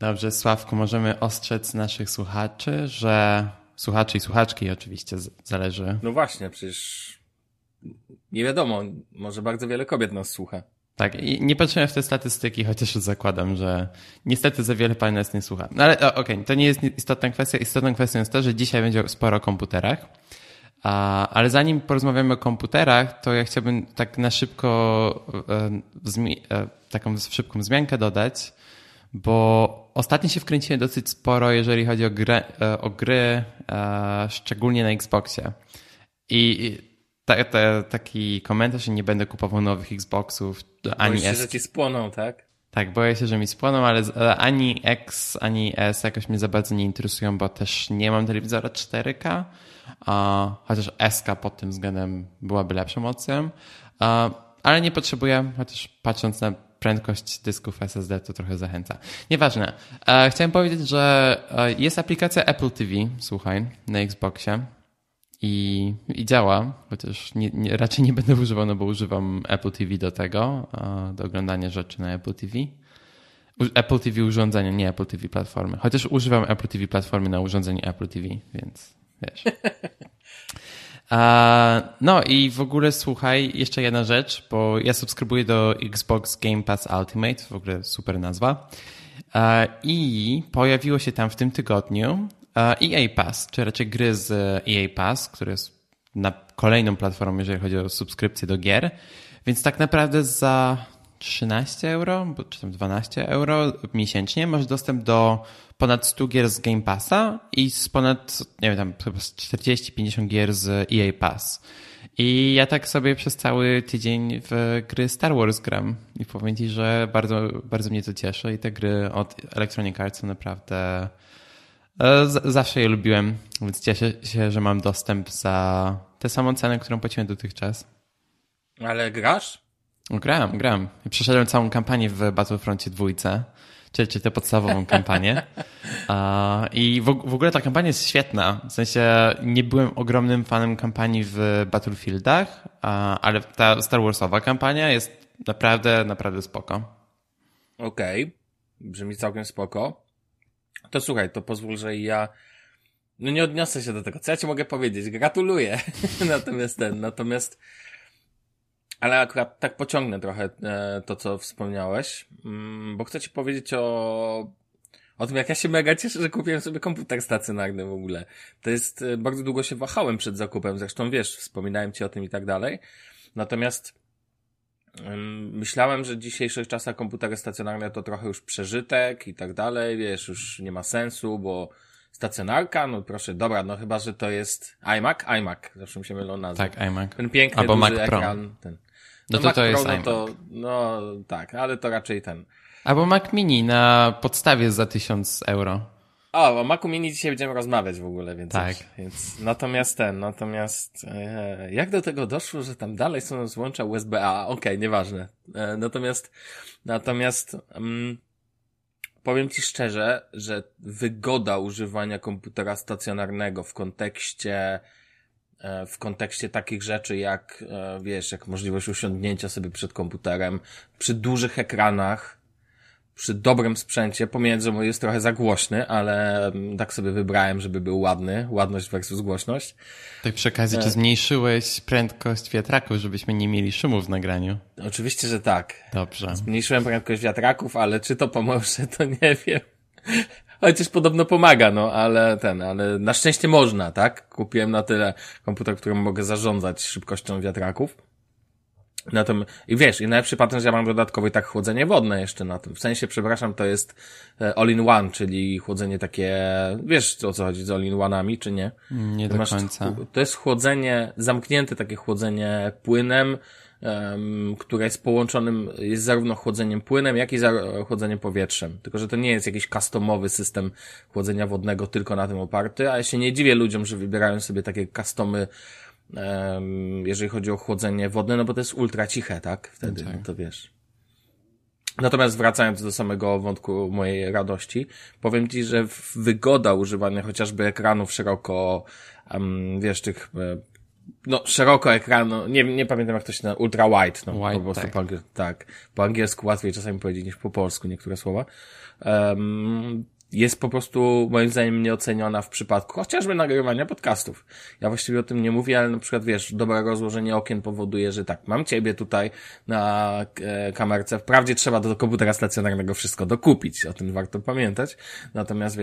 Dobrze, Sławku, możemy ostrzec naszych słuchaczy, że słuchaczy i słuchaczki oczywiście zależy. No właśnie, przecież nie wiadomo, może bardzo wiele kobiet nas słucha. Tak, i nie patrzyłem w te statystyki, chociaż zakładam, że niestety za wiele pan nas nie słucha. No ale okej, to nie jest istotna kwestia. Istotną kwestią jest to, że dzisiaj będzie sporo o komputerach. Ale zanim porozmawiamy o komputerach, to ja chciałbym tak na szybko taką szybką wzmiankę dodać, bo ostatnio się wkręciłem dosyć sporo, jeżeli chodzi o gry, szczególnie na Xboxie. I taki komentarz, że nie będę kupował nowych Xboxów, ani S. Boję się, że ci spłoną, tak? Tak, boję się, że mi spłoną, ale ani X, ani S jakoś mnie za bardzo nie interesują, bo też nie mam telewizora 4K, chociaż S-ka pod tym względem byłaby lepszą opcją, ale nie potrzebuję, chociaż patrząc na prędkość dysków SSD to trochę zachęca. Nieważne. Chciałem powiedzieć, że jest aplikacja Apple TV, słuchaj, na Xboxie. I działa, chociaż raczej nie będę używał, no bo używam Apple TV do tego, do oglądania rzeczy na Apple TV. Apple TV urządzenia, nie Apple TV platformy. Chociaż używam Apple TV platformy na urządzeniu Apple TV, więc wiesz. No i w ogóle słuchaj, jeszcze jedna rzecz, bo ja subskrybuję do Xbox Game Pass Ultimate, w ogóle super nazwa. I pojawiło się tam w tym tygodniu EA Pass, czy raczej gry z EA Pass, które jest na kolejną platformą, jeżeli chodzi o subskrypcję do gier. Więc tak naprawdę za 13 euro, czy tam 12 euro miesięcznie masz dostęp do ponad 100 gier z Game Passa i z ponad, nie wiem, tam chyba 40-50 gier z EA Pass. I ja tak sobie przez cały tydzień w gry Star Wars gram i powiem ci, że bardzo, bardzo mnie to cieszy i te gry od Electronic Arts są naprawdę... Zawsze je lubiłem, więc cieszę się, że mam dostęp za tę samą cenę, którą płaciłem dotychczas. Ale grasz? Gram. Przeszedłem całą kampanię w Battlefroncie 2, czyli tę podstawową kampanię. I w ogóle ta kampania jest świetna. W sensie nie byłem ogromnym fanem kampanii w Battlefieldach, ale ta Star Warsowa kampania jest naprawdę, naprawdę spoko. Okej. Brzmi całkiem spoko. To słuchaj, to pozwól, że ja nie odniosę się do tego. Co ja ci mogę powiedzieć? Gratuluję. Natomiast ale akurat tak pociągnę trochę to, co wspomniałeś, bo chcę ci powiedzieć o tym, jak ja się mega cieszę, że kupiłem sobie komputer stacjonarny w ogóle. To jest, bardzo długo się wahałem przed zakupem, zresztą wiesz, wspominałem ci o tym i tak dalej. Natomiast myślałem, że w dzisiejszych czasach komputery stacjonarne to trochę już przeżytek i tak dalej, wiesz, już nie ma sensu, bo stacjonarka, no proszę, dobra, no chyba, że to jest iMac, zawsze mi się mylą nazwy. Tak, iMac. Ten piękny, albo duży Mac Pro. Ekran. Ten. No Mac to jest Pro, iMac. No tak, ale to raczej ten. Albo Mac Mini na podstawie za 1000 euro. O Macu Mini dzisiaj będziemy rozmawiać w ogóle, więc tak. Więc natomiast jak do tego doszło, że tam dalej są złącza USB-A? Okej, nieważne. Natomiast powiem ci szczerze, że wygoda używania komputera stacjonarnego w kontekście takich rzeczy jak, wiesz, jak możliwość usiądnięcia sobie przed komputerem, przy dużych ekranach, przy dobrym sprzęcie, pomijając, że jest trochę za głośny, ale tak sobie wybrałem, żeby był ładny, ładność versus głośność. Tak przy okazji, czy zmniejszyłeś prędkość wiatraków, żebyśmy nie mieli szumu w nagraniu? Oczywiście, że tak. Dobrze. Zmniejszyłem prędkość wiatraków, ale czy to pomoże, to nie wiem. Chociaż podobno pomaga, no, ale na szczęście można, tak? Kupiłem na tyle komputer, którym mogę zarządzać szybkością wiatraków. Na tym, i wiesz, i najlepszy patent, że ja mam dodatkowo i tak chłodzenie wodne jeszcze na tym. W sensie, przepraszam, to jest all-in-one, czyli chłodzenie takie, wiesz o co chodzi z all-in-one'ami, czy nie? Nie do końca. To jest chłodzenie, zamknięte takie chłodzenie płynem, które jest połączonym, jest zarówno chłodzeniem płynem, jak i chłodzeniem powietrzem. Tylko, że to nie jest jakiś customowy system chłodzenia wodnego tylko na tym oparty, a ja się nie dziwię ludziom, że wybierają sobie takie customy, jeżeli chodzi o chłodzenie wodne, no bo to jest ultra ciche, tak? Wtedy, no to wiesz. Natomiast wracając do samego wątku mojej radości, powiem ci, że wygoda używania chociażby ekranów szeroko, wiesz, tych no, szeroko ekranu, nie pamiętam jak to się na ultra wide, no, wide, po prostu tak. Po angielsku łatwiej czasami powiedzieć niż po polsku niektóre słowa. Jest po prostu moim zdaniem nieoceniona w przypadku chociażby nagrywania podcastów. Ja właściwie o tym nie mówię, ale na przykład wiesz, dobre rozłożenie okien powoduje, że tak, mam ciebie tutaj na kamerce. Wprawdzie trzeba do komputera stacjonarnego wszystko dokupić, o tym warto pamiętać. Natomiast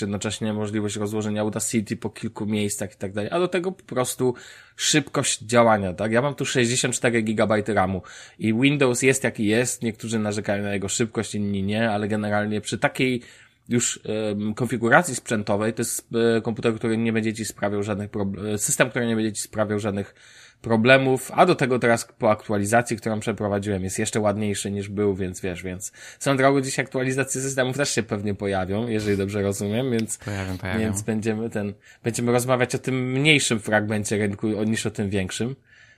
jednocześnie możliwość rozłożenia Audacity po kilku miejscach i tak dalej, a do tego po prostu szybkość działania, tak? Ja mam tu 64 GB RAMu i Windows jest jaki jest, niektórzy narzekają na jego szybkość, inni nie, ale generalnie przy takiej już konfiguracji sprzętowej to jest komputer, który nie będzie ci sprawiał żadnych problemów, system, który nie będzie ci sprawiał żadnych problemów, a do tego teraz po aktualizacji, którą przeprowadziłem, jest jeszcze ładniejszy niż był, więc są drogo dziś aktualizacje systemów też się pewnie pojawią, jeżeli dobrze rozumiem, więc będziemy rozmawiać o tym mniejszym fragmencie rynku niż o tym większym.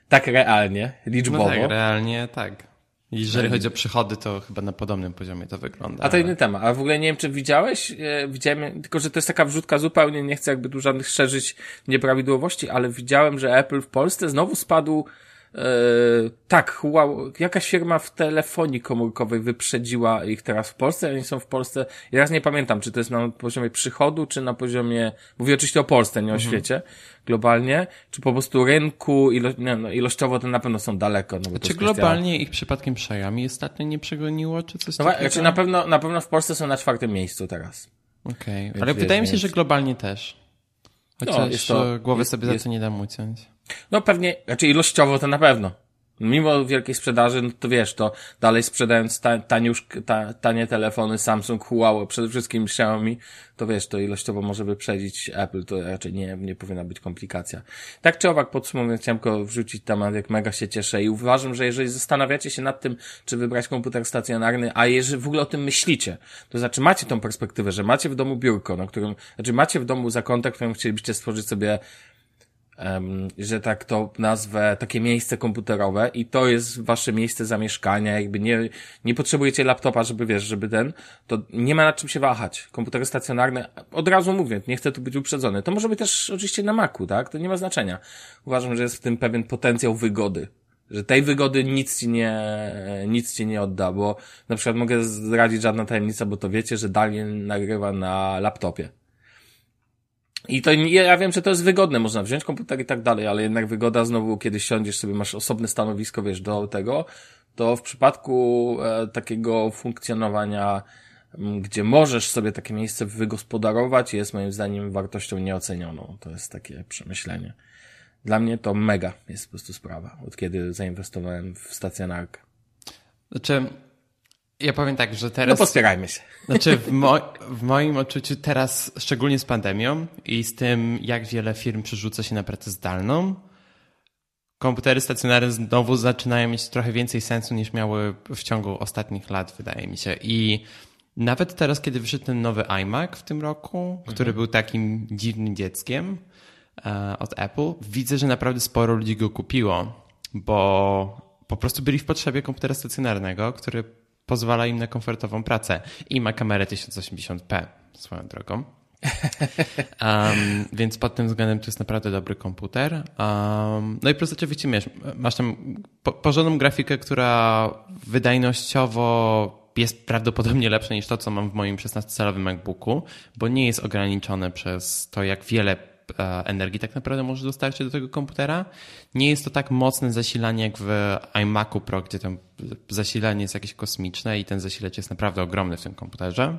Tak realnie, liczbowo. No tak, realnie tak. Jeżeli chodzi o przychody, to chyba na podobnym poziomie to wygląda. A to inny temat. A w ogóle nie wiem, czy widziałeś? Widziałem, tylko że to jest taka wrzutka zupełnie, nie chcę jakby tu żadnych szerzyć nieprawidłowości, ale widziałem, że Apple w Polsce znowu spadł, jakaś firma w telefonii komórkowej wyprzedziła ich teraz w Polsce, oni są w Polsce, ja teraz nie pamiętam, czy to jest na poziomie przychodu, czy na poziomie, mówię oczywiście o Polsce, nie o świecie, globalnie, czy po prostu rynku, ilościowo to na pewno są daleko. No bo czy globalnie ich przypadkiem Xiaomi ostatnio nie przegoniło, czy coś takiego? Znaczy na pewno w Polsce są na 4. miejscu teraz. Okej, ale wydaje mi się, że globalnie też. Chociaż głowy sobie za to nie dam uciąć. No pewnie, raczej ilościowo to na pewno. Mimo wielkiej sprzedaży, no to wiesz, to dalej sprzedając tanie telefony Samsung, Huawei, przede wszystkim Xiaomi, to wiesz, to ilościowo może wyprzedzić Apple, to raczej nie powinna być komplikacja. Tak czy owak, podsumowując, chciałem tylko wrzucić temat, jak mega się cieszę i uważam, że jeżeli zastanawiacie się nad tym, czy wybrać komputer stacjonarny, a jeżeli w ogóle o tym myślicie, to znaczy macie tą perspektywę, że macie w domu biurko, na którym, znaczy macie w domu zakątek, w którym chcielibyście stworzyć sobie że tak to nazwę, takie miejsce komputerowe i to jest wasze miejsce zamieszkania, jakby nie potrzebujecie laptopa, żeby to nie ma nad czym się wahać. Komputery stacjonarne, od razu mówię, nie chcę tu być uprzedzony. To może być też oczywiście na Macu, tak? To nie ma znaczenia. Uważam, że jest w tym pewien potencjał wygody. Że tej wygody nic ci nie odda, bo na przykład mogę zdradzić żadna tajemnica, bo to wiecie, że Daniel nagrywa na laptopie. I to ja wiem, że to jest wygodne, można wziąć komputer i tak dalej, ale jednak wygoda znowu, kiedy siądziesz sobie, masz osobne stanowisko, wiesz, do tego, to w przypadku takiego funkcjonowania, gdzie możesz sobie takie miejsce wygospodarować, jest moim zdaniem wartością nieocenioną. To jest takie przemyślenie. Dla mnie to mega jest po prostu sprawa, od kiedy zainwestowałem w stacjonarkę. Znaczy, ja powiem tak, że teraz... No pospierajmy się. Znaczy w moim odczuciu teraz, szczególnie z pandemią i z tym, jak wiele firm przerzuca się na pracę zdalną, komputery stacjonarne znowu zaczynają mieć trochę więcej sensu niż miały w ciągu ostatnich lat, wydaje mi się. I nawet teraz, kiedy wyszedł ten nowy iMac w tym roku, który był takim dziwnym dzieckiem od Apple, widzę, że naprawdę sporo ludzi go kupiło, bo po prostu byli w potrzebie komputera stacjonarnego, który pozwala im na komfortową pracę i ma kamerę 1080p swoją drogą. Więc pod tym względem to jest naprawdę dobry komputer. No i po prostu oczywiście masz tam porządną grafikę, która wydajnościowo jest prawdopodobnie lepsza niż to, co mam w moim 16-calowym MacBooku, bo nie jest ograniczone przez to, jak wiele energii tak naprawdę możesz dostarczyć do tego komputera. Nie jest to tak mocne zasilanie jak w iMacu Pro, gdzie tam zasilanie jest jakieś kosmiczne i ten zasilacz jest naprawdę ogromny w tym komputerze.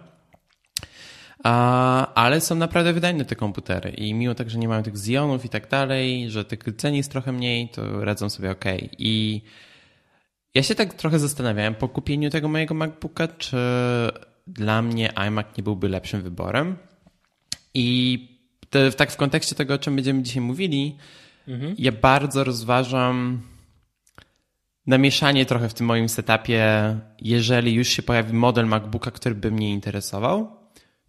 Ale są naprawdę wydajne te komputery i mimo tak, że nie mają tych Xeonów i tak dalej, że tych cen jest trochę mniej, to radzą sobie okej. I ja się tak trochę zastanawiałem po kupieniu tego mojego MacBooka, czy dla mnie iMac nie byłby lepszym wyborem. I tak w kontekście tego, o czym będziemy dzisiaj mówili, ja bardzo rozważam namieszanie trochę w tym moim setupie, jeżeli już się pojawi model MacBooka, który by mnie interesował,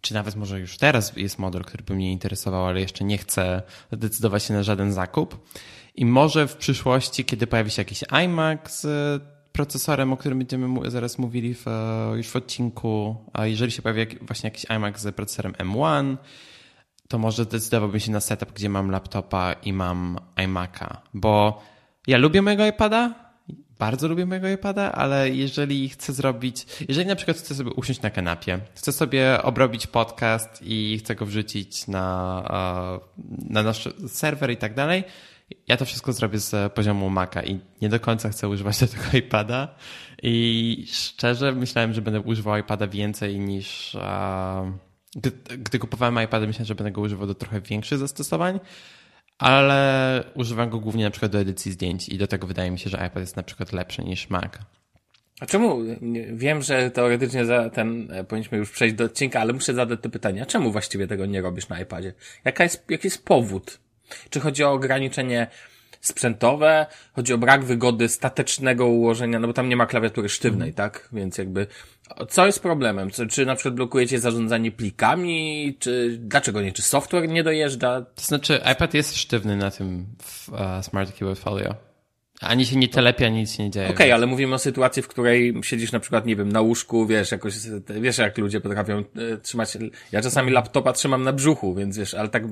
czy nawet może już teraz jest model, który by mnie interesował, ale jeszcze nie chcę decydować się na żaden zakup. I może w przyszłości, kiedy pojawi się jakiś iMac z procesorem, o którym będziemy zaraz mówili już w odcinku, a jeżeli się pojawi właśnie jakiś iMac z procesorem M1, to może zdecydowałbym się na setup, gdzie mam laptopa i mam iMaca, bo ja lubię mojego iPada, bardzo lubię mojego iPada, ale jeżeli chcę zrobić, jeżeli na przykład chcę sobie usiąść na kanapie, chcę sobie obrobić podcast i chcę go wrzucić na nasz serwer i tak dalej, ja to wszystko zrobię z poziomu Maca i nie do końca chcę używać do tego iPada i szczerze myślałem, że będę używał iPada więcej niż... Gdy kupowałem iPada, myślałem, że będę go używał do trochę większych zastosowań, ale używam go głównie na przykład do edycji zdjęć i do tego wydaje mi się, że iPad jest na przykład lepszy niż Mac. A czemu? Wiem, że teoretycznie powinniśmy już przejść do odcinka, ale muszę zadać to pytanie. A czemu właściwie tego nie robisz na iPadzie? Jaki jest powód? Czy chodzi o ograniczenie sprzętowe? Chodzi o brak wygody statecznego ułożenia, no bo tam nie ma klawiatury sztywnej, tak? Więc jakby... Co jest problemem? Czy na przykład blokujecie zarządzanie plikami? Dlaczego nie? Czy software nie dojeżdża? To znaczy iPad jest sztywny na tym Smart Keyboard Folio. Ani się nie telepia, ani nic się nie dzieje. Okej, ale mówimy o sytuacji, w której siedzisz na przykład, nie wiem, na łóżku, wiesz jak ludzie potrafią trzymać... Ja czasami laptopa trzymam na brzuchu, więc wiesz, ale tak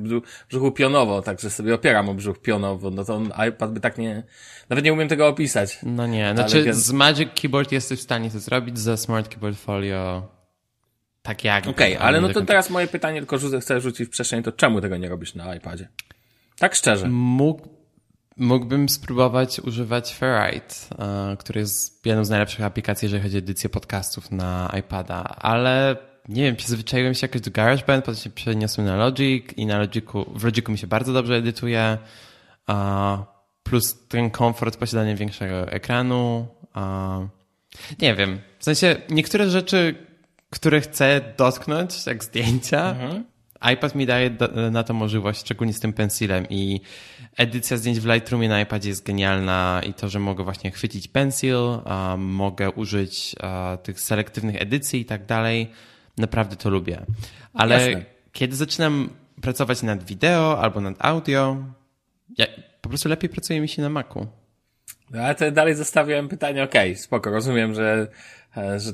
brzuchu pionowo, także sobie opieram o brzuch pionowo, no to on, iPad by tak nie... Nawet nie umiem tego opisać. No nie, znaczy z Magic Keyboard jesteś w stanie to zrobić, ze Smart Keyboard Folio tak jak... Okej, ale no to teraz moje pytanie, tylko chcę rzucić w przestrzeń, to czemu tego nie robisz na iPadzie? Tak szczerze. Mógłbym spróbować używać Ferrite, który jest jedną z najlepszych aplikacji, jeżeli chodzi o edycję podcastów na iPada, ale nie wiem, przyzwyczaiłem się jakoś do GarageBand, potem się przeniosłem na Logic i w Logicu mi się bardzo dobrze edytuje, plus ten komfort posiadania większego ekranu. Nie wiem, w sensie niektóre rzeczy, które chcę dotknąć, jak zdjęcia, iPad mi daje na to możliwość, szczególnie z tym pensilem i edycja zdjęć w Lightroomie na iPadzie jest genialna i to, że mogę właśnie chwycić pensil, mogę użyć tych selektywnych edycji i tak dalej, naprawdę to lubię. Ale jasne. Kiedy zaczynam pracować nad wideo albo nad audio, po prostu lepiej pracuje mi się na Macu. No ale to dalej zostawiłem pytanie, okej, spoko, rozumiem, że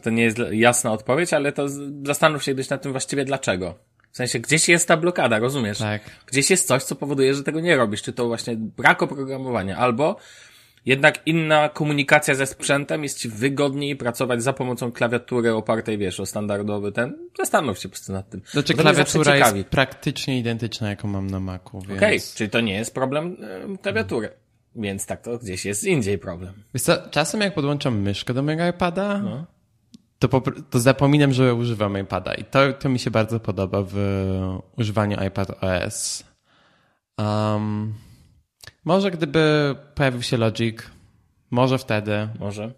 to nie jest jasna odpowiedź, ale to zastanów się gdzieś nad tym właściwie dlaczego. W sensie, gdzieś jest ta blokada, rozumiesz? Tak. Gdzieś jest coś, co powoduje, że tego nie robisz. Czy to właśnie brak oprogramowania, albo jednak inna komunikacja ze sprzętem jest ci wygodniej pracować za pomocą klawiatury opartej, wiesz, o standardowy ten. Zastanów się po prostu nad tym. Znaczy, klawiatura jest praktycznie identyczna, jaką mam na Macu, więc... Okej, czyli to nie jest problem klawiatury. Więc tak, to gdzieś jest indziej problem. Wiesz co, czasem jak podłączam myszkę do mojego iPada... No. To zapominam, że używam iPada i to mi się bardzo podoba w używaniu iPad OS. Może gdyby pojawił się Logic, może wtedy. Może.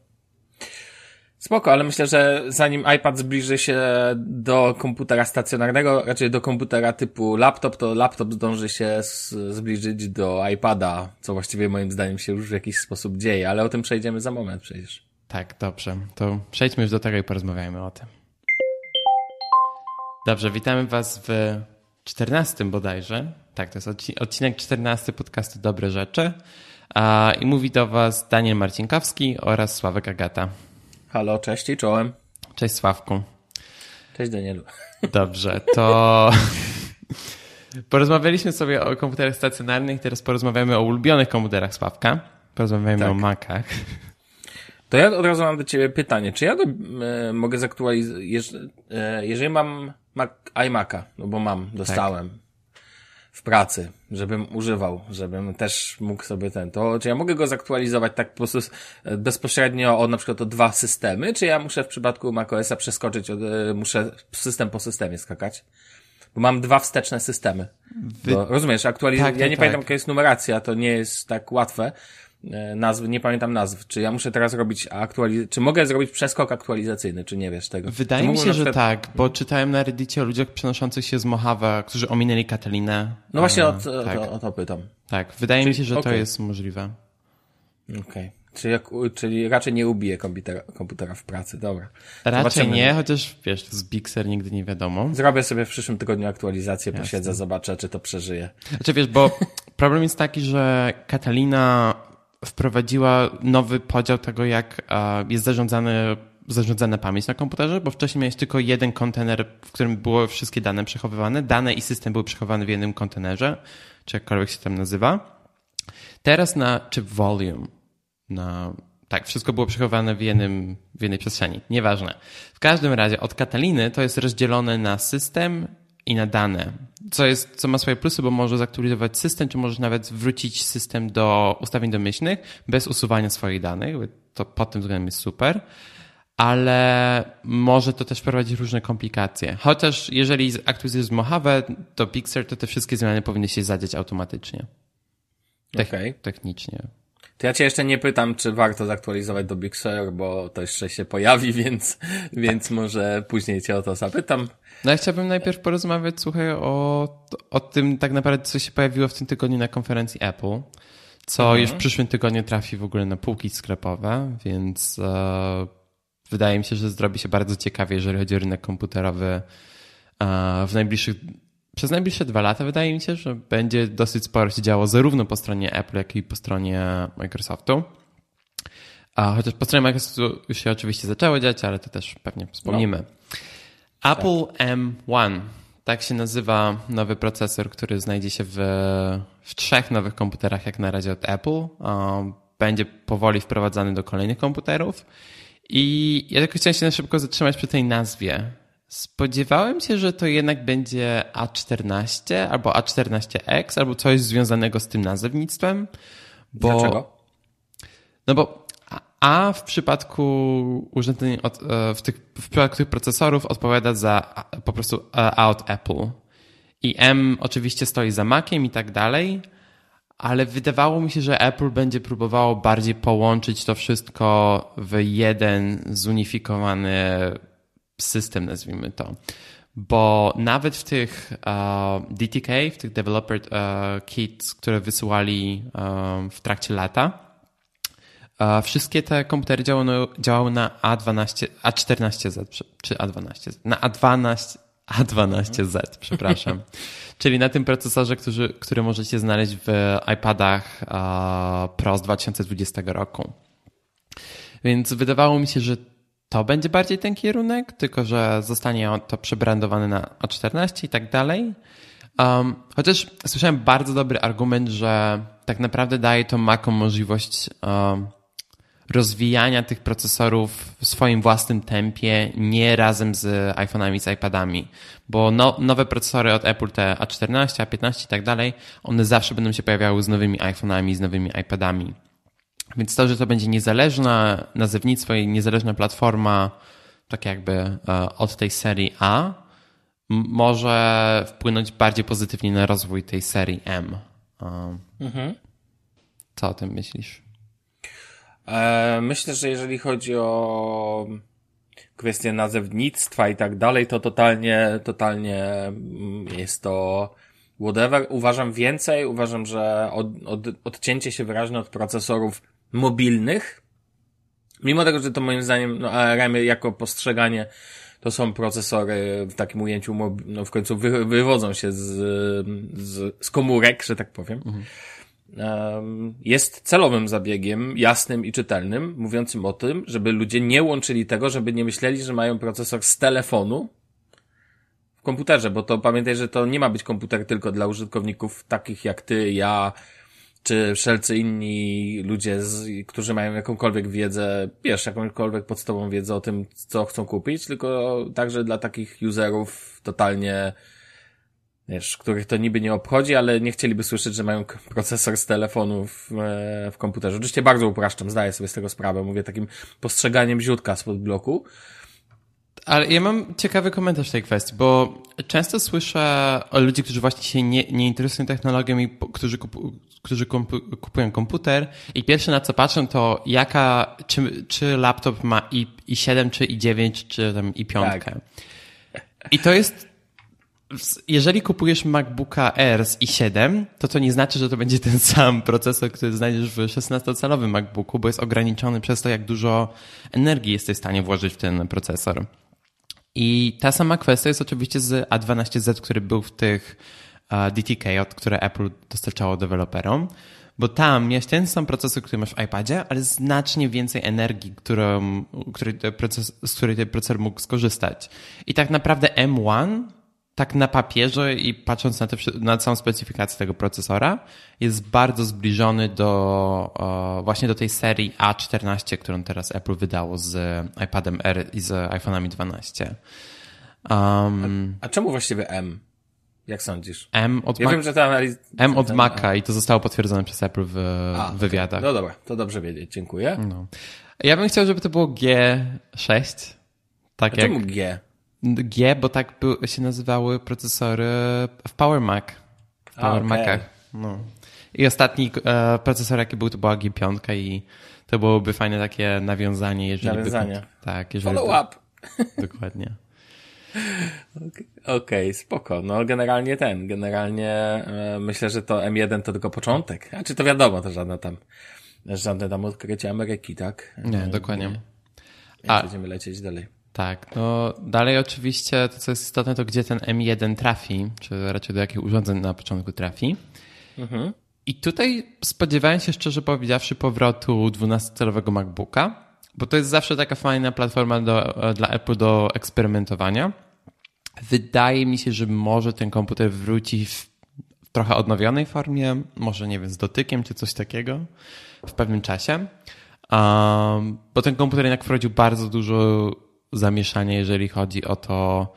Spoko, ale myślę, że zanim iPad zbliży się do komputera stacjonarnego, raczej do komputera typu laptop, to laptop zdąży się zbliżyć do iPada, co właściwie moim zdaniem się już w jakiś sposób dzieje, ale o tym przejdziemy za moment przecież. Tak, dobrze. To przejdźmy już do tego i porozmawiajmy o tym. Dobrze, witamy Was w 14 bodajże. Tak, to jest odcinek 14 podcastu Dobre Rzeczy. I mówi do Was Daniel Marcinkowski oraz Sławek Agata. Halo, cześć i czołem. Cześć Sławku. Cześć Danielu. Dobrze, to... Porozmawialiśmy sobie o komputerach stacjonarnych, teraz porozmawiamy o ulubionych komputerach Sławka. Porozmawiajmy o Macach. To ja od razu mam do Ciebie pytanie. Czy ja mogę zaktualizować, jeżeli mam iMac'a, no bo dostałem w pracy, żebym używał, żebym też mógł sobie to czy ja mogę go zaktualizować tak po prostu bezpośrednio na przykład o 2 systemy, czy ja muszę w przypadku macOS'a przeskoczyć, muszę system po systemie skakać? Bo mam 2 wsteczne systemy. Bo, rozumiesz, ja nie pamiętam, jaka jest numeracja, to nie jest tak łatwe. Nie pamiętam nazw. Czy ja muszę teraz robić czy mogę zrobić przeskok aktualizacyjny, czy nie wiesz tego? Wydaje mi się, że tak, bo czytałem na Reddicie o ludziach przenoszących się z Mojave, którzy ominęli Katalinę. No właśnie o to pytam. Tak, wydaje mi się, że to jest możliwe. Okej. Czyli raczej nie ubiję komputera w pracy, dobra. Raczej zobaczymy. Nie, chociaż wiesz, z Big Sur nigdy nie wiadomo. Zrobię sobie w przyszłym tygodniu aktualizację, posiedzę, zobaczę, czy to przeżyję. Znaczy wiesz, bo problem jest taki, że Katalina wprowadziła nowy podział tego, jak jest zarządzany zarządzana pamięć na komputerze, bo wcześniej miałeś tylko jeden kontener, w którym były wszystkie dane przechowywane. Dane i system były przechowane w jednym kontenerze, czy jakkolwiek się tam nazywa. Teraz na chip volume, tak, wszystko było przechowane w jednej przestrzeni. Nieważne. W każdym razie od Kataliny to jest rozdzielone na system i na dane, co ma swoje plusy, bo możesz zaktualizować system, czy możesz nawet wrócić system do ustawień domyślnych bez usuwania swoich danych. To pod tym względem jest super, ale może to też prowadzić różne komplikacje. Chociaż jeżeli aktualizujesz Mojave, to Big Sur, to te wszystkie zmiany powinny się zadziać automatycznie. Technicznie. To ja cię jeszcze nie pytam, czy warto zaktualizować do Big Sur, bo to jeszcze się pojawi, więc może później cię o to zapytam. No ja chciałbym najpierw porozmawiać, słuchaj, o tym tak naprawdę, co się pojawiło w tym tygodniu na konferencji Apple, co już w przyszłym tygodniu trafi w ogóle na półki sklepowe, więc wydaje mi się, że zrobi się bardzo ciekawie, jeżeli chodzi o rynek komputerowy przez najbliższe 2 lata. Wydaje mi się, że będzie dosyć sporo się działo zarówno po stronie Apple, jak i po stronie Microsoftu. A chociaż po stronie Microsoftu już się oczywiście zaczęło dziać, ale to też pewnie wspomnimy. No. Apple tak. M1. Tak się nazywa nowy procesor, który znajdzie się w 3 nowych komputerach jak na razie od Apple. Będzie powoli wprowadzany do kolejnych komputerów. I ja tylko chciałem się na szybko zatrzymać przy tej nazwie. Spodziewałem się, że to jednak będzie A14 albo A14X albo coś związanego z tym nazewnictwem. Dlaczego? No bo A w przypadku urządzeń w przypadku tych procesorów odpowiada za po prostu A od Apple. I M oczywiście stoi za Maciem i tak dalej, ale wydawało mi się, że Apple będzie próbowało bardziej połączyć to wszystko w jeden zunifikowany system, nazwijmy to. Bo nawet w tych DTK, w tych developer kits, które wysyłali w trakcie lata, wszystkie te komputery działały na A12Z, przepraszam. Czyli na tym procesorze, który możecie znaleźć w iPadach Pro z 2020 roku. Więc wydawało mi się, że to będzie bardziej ten kierunek, tylko że zostanie to przebrandowane na A14 i tak dalej. Chociaż słyszałem bardzo dobry argument, że tak naprawdę daje to Macom możliwość rozwijania tych procesorów w swoim własnym tempie, nie razem z iPhone'ami, z iPadami. Bo nowe procesory od Apple, te A14, A15 i tak dalej, one zawsze będą się pojawiały z nowymi iPhone'ami, z nowymi iPadami. Więc to, że to będzie niezależne nazewnictwo i niezależna platforma, tak jakby od tej serii A, może wpłynąć bardziej pozytywnie na rozwój tej serii M. Co o tym myślisz? Myślę, że jeżeli chodzi o kwestię nazewnictwa i tak dalej, to totalnie jest to whatever. Uważam, że odcięcie się wyraźne od procesorów mobilnych, mimo tego, że to moim zdaniem ARM jako postrzeganie to są procesory w takim ujęciu w końcu wywodzą się z komórek, że tak powiem, jest celowym zabiegiem, jasnym i czytelnym, mówiącym o tym, żeby ludzie nie łączyli tego, żeby nie myśleli, że mają procesor z telefonu w komputerze, bo to pamiętaj, że to nie ma być komputer tylko dla użytkowników takich jak ty, ja, czy wszelcy inni ludzie, którzy mają jakąkolwiek wiedzę, jakąkolwiek podstawową wiedzę o tym, co chcą kupić, tylko także dla takich userów totalnie, których to niby nie obchodzi, ale nie chcieliby słyszeć, że mają procesor z telefonu w komputerze. Oczywiście bardzo upraszczam, zdaję sobie z tego sprawę, mówię takim postrzeganiem ziutka spod bloku. Ale ja mam ciekawy komentarz w tej kwestii, bo często słyszę o ludzi, którzy właśnie się nie interesują technologią i którzy kupują komputer i pierwsze na co patrzą to czy laptop ma i7, czy i9, czy tam i5. Tak. I to jest, jeżeli kupujesz MacBooka Air z i7, to nie znaczy, że to będzie ten sam procesor, który znajdziesz w 16-calowym MacBooku, bo jest ograniczony przez to, jak dużo energii jesteś w stanie włożyć w ten procesor. I ta sama kwestia jest oczywiście z A12Z, który był w tych DTK, które Apple dostarczało deweloperom, bo tam miałeś ten sam procesor, który masz w iPadzie, ale znacznie więcej energii, z której ten procesor mógł skorzystać. I tak naprawdę M1, tak na papierze i patrząc na całą specyfikację tego procesora, jest bardzo zbliżony właśnie do tej serii A14, którą teraz Apple wydało z iPadem R i z iPhone'ami 12. A czemu właściwie M? Jak sądzisz? M od Maca i to zostało potwierdzone przez Apple w wywiadach. Okay. No dobra, to dobrze wiedzieć, dziękuję. No. Ja bym chciał, żeby to było G6. Tak. A czemu G? G, bo tak się nazywały procesory w Power Mac. W Power Macach. No. I ostatni procesor, jaki był, to była G5 i to byłoby fajne takie nawiązanie. Jeżeli follow up. Dokładnie. Okej, spoko. No generalnie myślę, że to M1 to tylko początek. A czy to wiadomo, to żadne tam odkrycie Ameryki, tak? Nie, dokładnie. Będziemy lecieć dalej. Tak, no dalej oczywiście to, co jest istotne, to gdzie ten M1 trafi, czy raczej do jakich urządzeń na początku trafi. Mhm. I tutaj spodziewałem się, szczerze powiedziawszy, powrotu 12-calowego MacBooka, bo to jest zawsze taka fajna platforma dla Apple do eksperymentowania. Wydaje mi się, że może ten komputer wróci w trochę odnowionej formie, może nie wiem, z dotykiem czy coś takiego w pewnym czasie, bo ten komputer jednak wprowadził bardzo dużo zamieszania, jeżeli chodzi o to,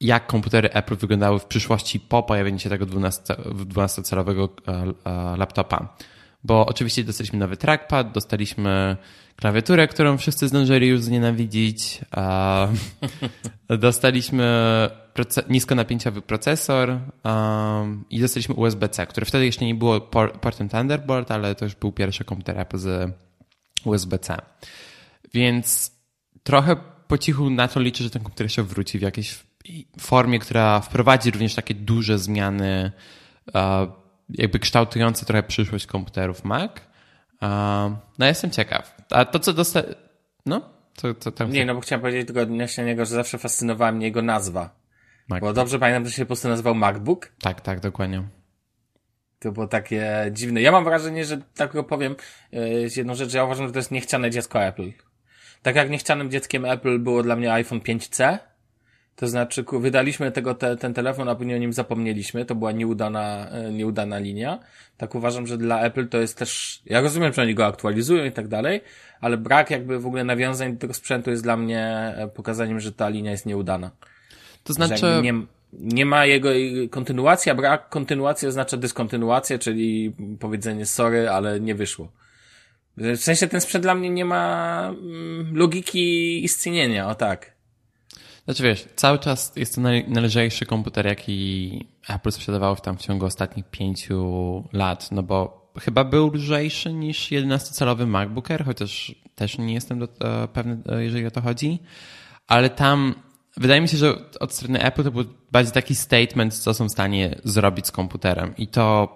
jak komputery Apple wyglądały w przyszłości po pojawieniu się tego 12-calowego laptopa. Bo oczywiście dostaliśmy nowy trackpad, dostaliśmy klawiaturę, którą wszyscy zdążyli już znienawidzić, dostaliśmy niskonapięciowy procesor i dostaliśmy USB-C, które wtedy jeszcze nie było portem Thunderbolt, ale to już był pierwszy komputer Apple z USB-C. Więc trochę po cichu na to liczę, że ten komputer się wróci w jakiejś formie, która wprowadzi również takie duże zmiany jakby kształtujące trochę przyszłość komputerów Mac. No jestem ciekaw. A to, co dostałem... No? Co tam... Nie, no bo chciałem powiedzieć tylko odnośnie niego, że zawsze fascynowała mnie jego nazwa. MacBook. Bo dobrze pamiętam, że się po prostu nazywał MacBook. Tak, dokładnie. To było takie dziwne. Ja mam wrażenie, że tak go powiem, jedną rzecz, ja uważam, że to jest niechciane dziecko Apple. Tak jak niechcianym dzieckiem Apple było dla mnie iPhone 5C, to znaczy wydaliśmy ten telefon, a później o nim zapomnieliśmy. To była nieudana linia. Tak uważam, że dla Apple to jest też... Ja rozumiem, że oni go aktualizują i tak dalej, ale brak jakby w ogóle nawiązań do tego sprzętu jest dla mnie pokazaniem, że ta linia jest nieudana. To znaczy... Nie ma jego kontynuacji, a brak kontynuacji oznacza dyskontynuację, czyli powiedzenie sorry, ale nie wyszło. W sensie ten sprzęt dla mnie nie ma logiki istnienia, o tak. Znaczy wiesz, cały czas jest to najlżejszy komputer, jaki Apple sprzedawało w ciągu ostatnich 5 lat, no bo chyba był lżejszy niż 11-calowy MacBook Air, chociaż też nie jestem pewny, jeżeli o to chodzi, ale tam wydaje mi się, że od strony Apple to był bardziej taki statement, co są w stanie zrobić z komputerem i to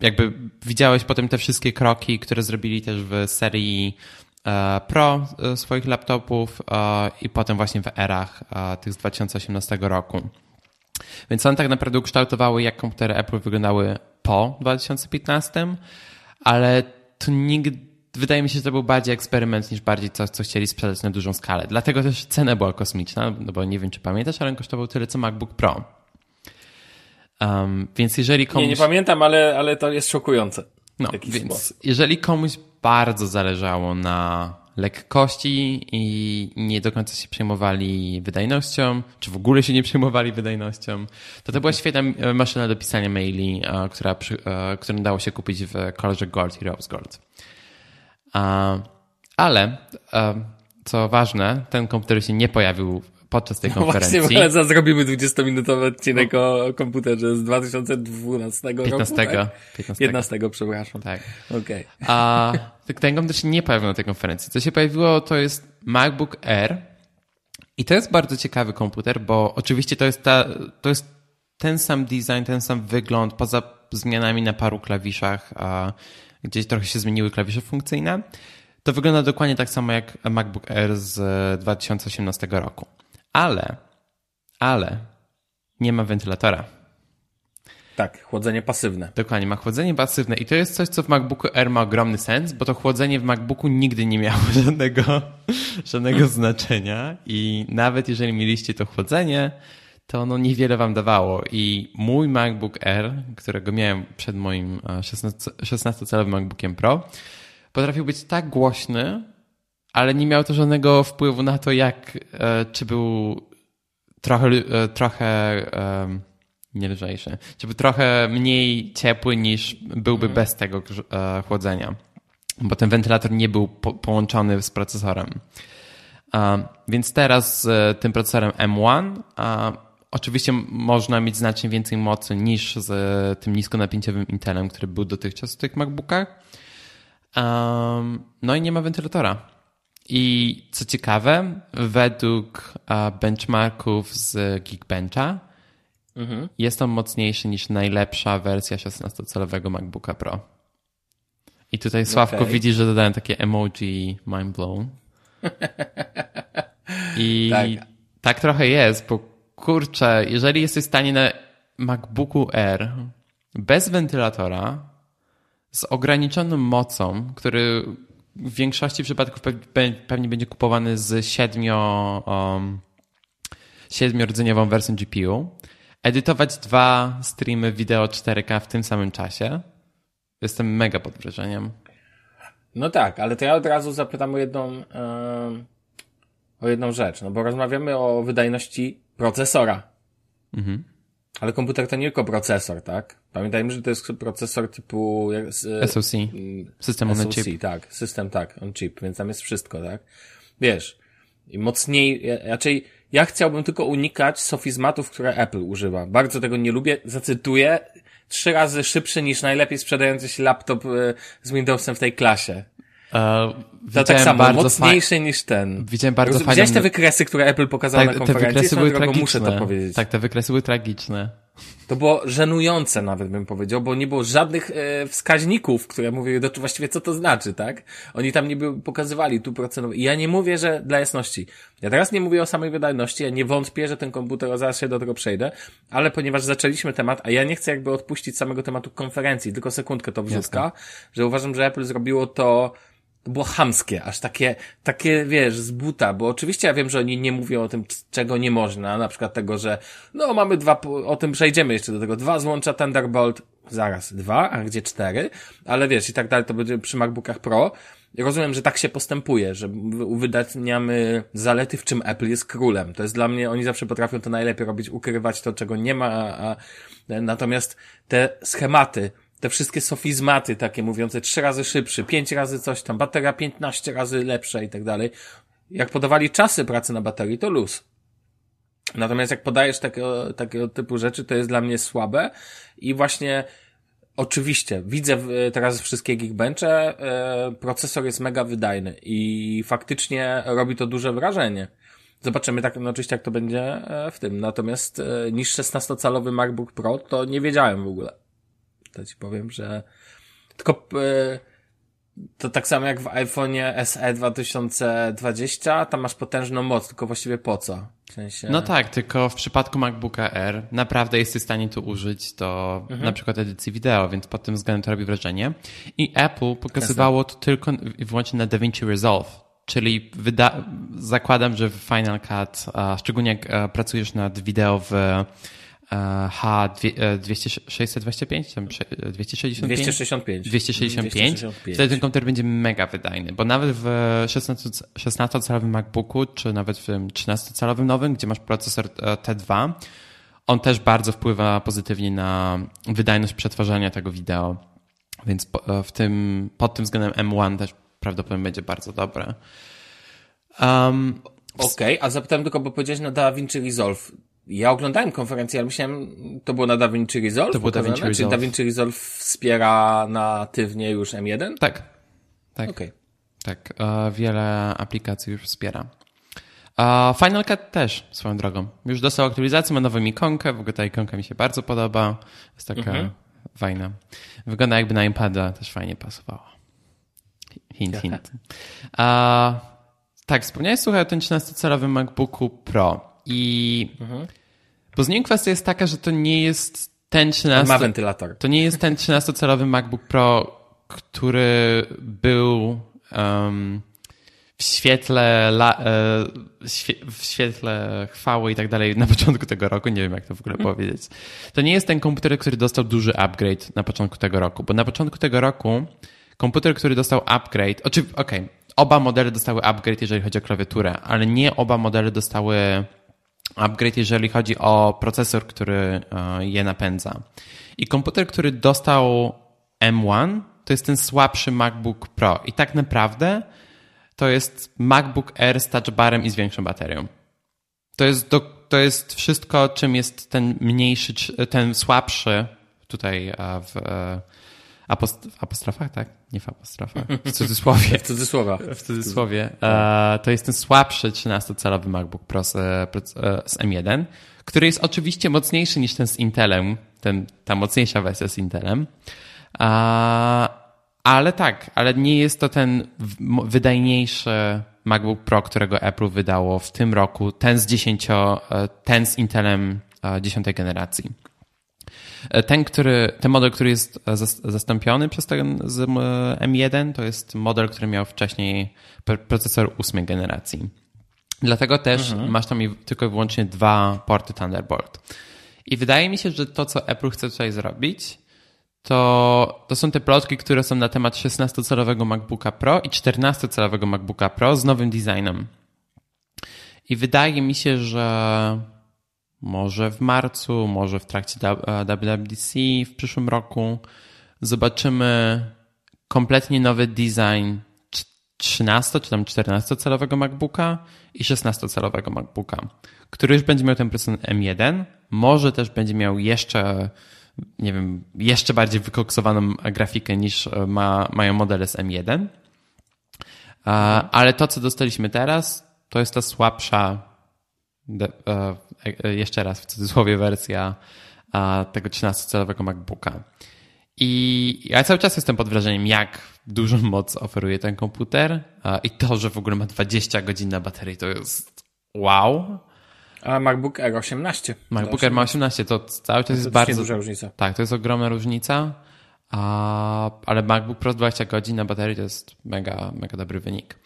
jakby widziałeś potem te wszystkie kroki, które zrobili też w serii Pro swoich laptopów i potem właśnie w erach tych z 2018 roku. Więc one tak naprawdę ukształtowały, jak komputery Apple wyglądały po 2015, ale to wydaje mi się, że to był bardziej eksperyment niż bardziej coś, co chcieli sprzedać na dużą skalę. Dlatego też cena była kosmiczna, no bo nie wiem, czy pamiętasz, ale on kosztował tyle, co MacBook Pro. Więc jeżeli komuś... Nie pamiętam, ale to jest szokujące. No, więc jeżeli komuś bardzo zależało na lekkości i nie do końca się przejmowali wydajnością, czy w ogóle się nie przejmowali wydajnością, to była świetna maszyna do pisania maili, którą dało się kupić w kolorze Gold i Rose Gold. Ale, co ważne, ten komputer się nie pojawił podczas tej konferencji. Właśnie, ale zaraz zrobimy 20-minutowy odcinek o komputerze z 2012 roku. 15, przepraszam. Tak. Okay. A ten komputer się nie pojawił na tej konferencji. Co się pojawiło, to jest MacBook Air i to jest bardzo ciekawy komputer, bo oczywiście to jest ten sam design, ten sam wygląd, poza zmianami na paru klawiszach, a gdzieś trochę się zmieniły klawisze funkcyjne. To wygląda dokładnie tak samo jak MacBook Air z 2018 roku. Ale nie ma wentylatora. Tak, chłodzenie pasywne. Dokładnie, ma chłodzenie pasywne i to jest coś, co w MacBooku Air ma ogromny sens, bo to chłodzenie w MacBooku nigdy nie miało żadnego znaczenia i nawet jeżeli mieliście to chłodzenie, to ono niewiele wam dawało i mój MacBook Air, którego miałem przed moim 16-calowym MacBookiem Pro, potrafił być tak głośny, ale nie miał to żadnego wpływu na to, jak czy był trochę nie lżejszy, czy był trochę mniej ciepły niż byłby bez tego chłodzenia, bo ten wentylator nie był połączony z procesorem. Więc teraz z tym procesorem M1 oczywiście można mieć znacznie więcej mocy niż z tym niskonapięciowym Intelem, który był dotychczas w tych MacBookach. No i nie ma wentylatora. I co ciekawe, według benchmarków z Geekbencha jest on mocniejszy niż najlepsza wersja 16-calowego MacBooka Pro. I tutaj Sławko widzi, że dodają takie emoji mind blown. I tak trochę jest, bo kurczę, jeżeli jesteś w stanie na MacBooku Air bez wentylatora, z ograniczoną mocą, który w większości przypadków pewnie będzie kupowany z 7-rdzeniową wersją GPU, edytować 2 streamy wideo 4K w tym samym czasie, jestem mega pod wrażeniem. No tak, ale to ja od razu zapytam o jedną rzecz, no bo rozmawiamy o wydajności procesora. Mhm. Ale komputer to nie tylko procesor, tak? Pamiętajmy, że to jest procesor typu SoC. System on chip. Tak, system on chip, więc tam jest wszystko, tak? Wiesz, i mocniej, raczej ja chciałbym tylko unikać sofizmatów, które Apple używa. Bardzo tego nie lubię, zacytuję, 3 razy szybszy niż najlepiej sprzedający się laptop z Windowsem w tej klasie. To tak samo, mocniejszy niż ten. Widziałem bardzo fajne. Widziałeś te wykresy, które Apple pokazało na konferencji? Te wykresy były tragiczne. Muszę to powiedzieć. Tak, te wykresy były tragiczne. To było żenujące nawet, bym powiedział, bo nie było żadnych wskaźników, które mówiły, właściwie co to znaczy, tak? Oni tam niby pokazywali tu procentowo. I ja nie mówię, że dla jasności. Ja teraz nie mówię o samej wydajności, ja nie wątpię, że ten komputer, zaraz się do tego przejdę, ale ponieważ zaczęliśmy temat, a ja nie chcę jakby odpuścić samego tematu konferencji, tylko sekundkę to wrzutka, że uważam, że Apple zrobiło to... było chamskie, aż takie, wiesz, z buta, bo oczywiście ja wiem, że oni nie mówią o tym, czego nie można, na przykład tego, że no mamy 2, o tym przejdziemy jeszcze do tego, 2 złącza Thunderbolt, zaraz 2, a gdzie 4, ale wiesz, i tak dalej, to będzie przy MacBookach Pro. Rozumiem, że tak się postępuje, że uwydatniamy zalety, w czym Apple jest królem. To jest dla mnie, oni zawsze potrafią to najlepiej robić, ukrywać to, czego nie ma, natomiast te schematy, te wszystkie sofizmaty takie mówiące 3 razy szybszy, 5 razy coś tam, bateria 15 razy lepsza i tak dalej. Jak podawali czasy pracy na baterii, to luz. Natomiast jak podajesz takiego typu rzeczy, to jest dla mnie słabe i właśnie oczywiście widzę teraz wszystkie Geekbenche, procesor jest mega wydajny i faktycznie robi to duże wrażenie. Zobaczymy tak, no oczywiście jak to będzie w tym. Natomiast niż 16-calowy MacBook Pro to nie wiedziałem w ogóle. To ci powiem, że tylko to tak samo jak w iPhone'ie SE 2020, tam masz potężną moc, tylko właściwie po co? W sensie... No tak, tylko w przypadku MacBooka Air naprawdę jesteś w stanie tu użyć do na przykład edycji wideo, więc pod tym względem to robi wrażenie. I Apple pokazywało to tylko i wyłącznie na DaVinci Resolve, czyli zakładam, że w Final Cut, szczególnie jak pracujesz nad wideo w H265, wtedy ten komputer będzie mega wydajny, bo nawet w 16-calowym MacBooku, czy nawet w 13-calowym nowym, gdzie masz procesor T2, on też bardzo wpływa pozytywnie na wydajność przetwarzania tego wideo, więc pod tym względem M1 też prawdopodobnie będzie bardzo dobre. Okej, a zapytałem tylko, bo powiedziałeś na DaVinci Resolve. Ja oglądałem konferencję, ale myślałem, to było na DaVinci Resolve? To było DaVinci Resolve. Czy DaVinci Resolve wspiera natywnie już M1? Tak. Tak. Okay. Tak. Wiele aplikacji już wspiera. Final Cut też, swoją drogą. Już dostał aktualizację, ma nową ikonkę. W ogóle ta ikonka mi się bardzo podoba. Jest taka fajna. Wygląda jakby na iPada, też fajnie pasowała. Hint, hint. Tak, wspomniałeś, słuchaj, o tym 13-calowym MacBooku Pro. I później kwestia jest taka, że to nie jest ten 13... On ma wentylator. To nie jest ten 13-calowy MacBook Pro, który był w świetle chwały i tak dalej na początku tego roku, nie wiem jak to w ogóle powiedzieć. To nie jest ten komputer, który dostał duży upgrade na początku tego roku, bo na początku tego roku komputer, który dostał upgrade, okej, oba modele dostały upgrade, jeżeli chodzi o klawiaturę, ale nie oba modele dostały upgrade, jeżeli chodzi o procesor, który je napędza. I komputer, który dostał M1, to jest ten słabszy MacBook Pro. I tak naprawdę to jest MacBook Air z touch barem i z większą baterią. To jest wszystko, czym jest ten mniejszy, ten słabszy tutaj w apostrofach, tak? Nie w apostrofach. W cudzysłowie. W cudzysłowie. To jest ten słabszy 13-calowy MacBook Pro z M1, który jest oczywiście mocniejszy niż ten z Intelem, ta mocniejsza wersja z Intelem. Ale nie jest to ten wydajniejszy MacBook Pro, którego Apple wydało w tym roku, ten z Intelem 10. generacji. Ten model, który jest zastąpiony przez ten z M1, to jest model, który miał wcześniej procesor 8. generacji. Dlatego też masz tam tylko i wyłącznie 2 porty Thunderbolt. I wydaje mi się, że to, co Apple chce tutaj zrobić, to są te plotki, które są na temat 16-calowego MacBooka Pro i 14-calowego MacBooka Pro z nowym designem. I wydaje mi się, że może w marcu, może w trakcie WWDC w przyszłym roku zobaczymy kompletnie nowy design 13 czy tam 14-calowego MacBooka i 16-calowego MacBooka, który już będzie miał ten procesor M1, może też będzie miał jeszcze bardziej wykoksowaną grafikę niż mają modele z M1. Ale to, co dostaliśmy teraz, to jest ta słabsza, jeszcze raz w cudzysłowie, wersja tego 13-calowego MacBooka. I ja cały czas jestem pod wrażeniem, jak dużą moc oferuje ten komputer i to, że w ogóle ma 20 godzin na baterii, to jest wow. A MacBook Air 18. MacBook Air ma 18, to cały czas jest bardzo duża różnica. Tak, to jest ogromna różnica, ale MacBook Pro 20 godzin na baterii to jest mega, mega dobry wynik.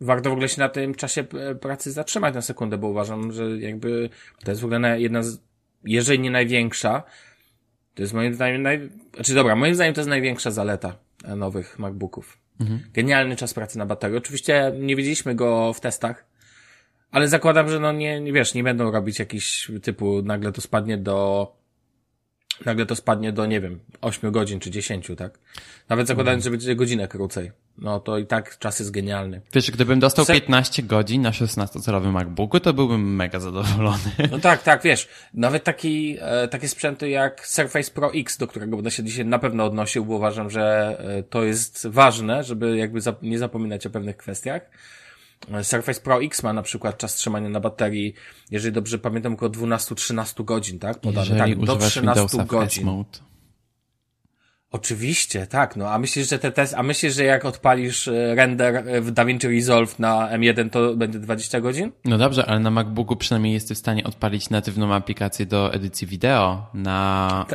Warto w ogóle się na tym czasie pracy zatrzymać na sekundę, bo uważam, że jakby to jest w ogóle jedna z, jeżeli nie największa, to jest moim zdaniem, moim zdaniem to jest największa zaleta nowych MacBooków. Mhm. Genialny czas pracy na baterii. Oczywiście nie widzieliśmy go w testach, ale zakładam, że nie będą robić jakiś typu, nagle to spadnie do, nie wiem, 8 godzin czy 10, tak? Nawet zakładając, że będzie godzinę krócej. No to i tak czas jest genialny. Wiesz, gdybym dostał 15 godzin na 16-calowym MacBooku, to byłbym mega zadowolony. No tak, wiesz. Nawet takie sprzęty jak Surface Pro X, do którego będę się dzisiaj na pewno odnosił, bo uważam, że to jest ważne, żeby jakby nie zapominać o pewnych kwestiach. Surface Pro X ma na przykład czas trzymania na baterii, jeżeli dobrze pamiętam, około 12-13 godzin, tak? Podane, tak, do 13 godzin. S-Mode. Oczywiście, tak, no. A myślisz, że jak odpalisz render w DaVinci Resolve na M1, to będzie 20 godzin? No dobrze, ale na MacBooku przynajmniej jesteś w stanie odpalić natywną aplikację do edycji wideo.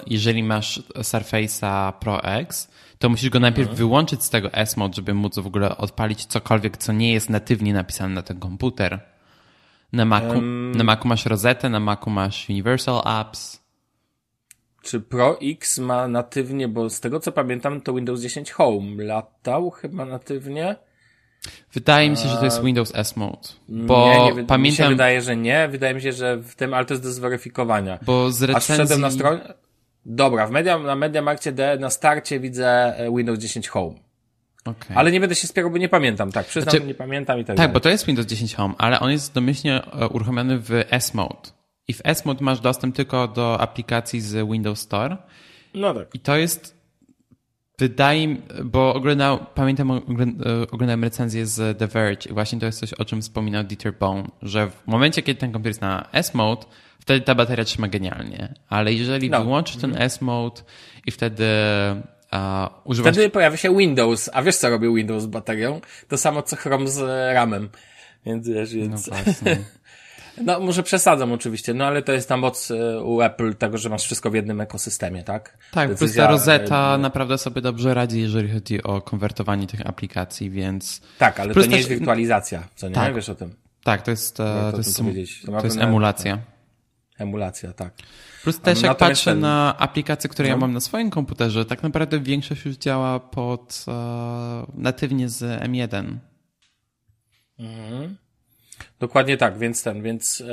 Jeżeli masz Surface'a Pro X, to musisz go najpierw wyłączyć z tego S-Mode, żeby móc w ogóle odpalić cokolwiek, co nie jest natywnie napisane na ten komputer. Na Macu masz Rosetę, na Macu masz Universal Apps. Czy Pro X ma natywnie, bo z tego co pamiętam, to Windows 10 Home latał chyba natywnie? Wydaje mi się, że to jest Windows S-Mode. Nie, pamiętam. Mi się wydaje, że nie. Wydaje mi się, że w tym, ale to jest do zweryfikowania. Bo z recenzji... wszedłem na stronę... Dobra, na MediaMarkcie.de na starcie widzę Windows 10 Home. Okay. Ale nie będę się spierał, bo nie pamiętam. Tak, przyznam, nie pamiętam i tak dalej. Tak, bo to jest Windows 10 Home, ale on jest domyślnie uruchomiony w S-Mode. I w S-Mode masz dostęp tylko do aplikacji z Windows Store. No tak. I to jest... Wydaje mi się, bo oglądałem recenzję z The Verge i właśnie to jest coś, o czym wspominał Dieter Bohn, że w momencie, kiedy ten komputer jest na S-Mode, wtedy ta bateria trzyma genialnie. Ale jeżeli wyłączysz ten S-Mode i wtedy używasz... Wtedy pojawia się Windows, a wiesz co robi Windows z baterią? To samo co Chrome z RAM-em. Więc wiesz, No właśnie. No może przesadzam oczywiście, no ale to jest ta moc u Apple tego, że masz wszystko w jednym ekosystemie, tak? Tak, plus ta Rosetta naprawdę sobie dobrze radzi, jeżeli chodzi o konwertowanie tych aplikacji, więc... Tak, ale plus to nie jest wirtualizacja, co nie? Tak. Wiesz o tym? Tak, to jest emulacja. Emulacja, tak. Plus też jak patrzę na aplikacje, które ja mam na swoim komputerze, tak naprawdę większość już działa pod natywnie z M1. Mhm. Dokładnie tak, więc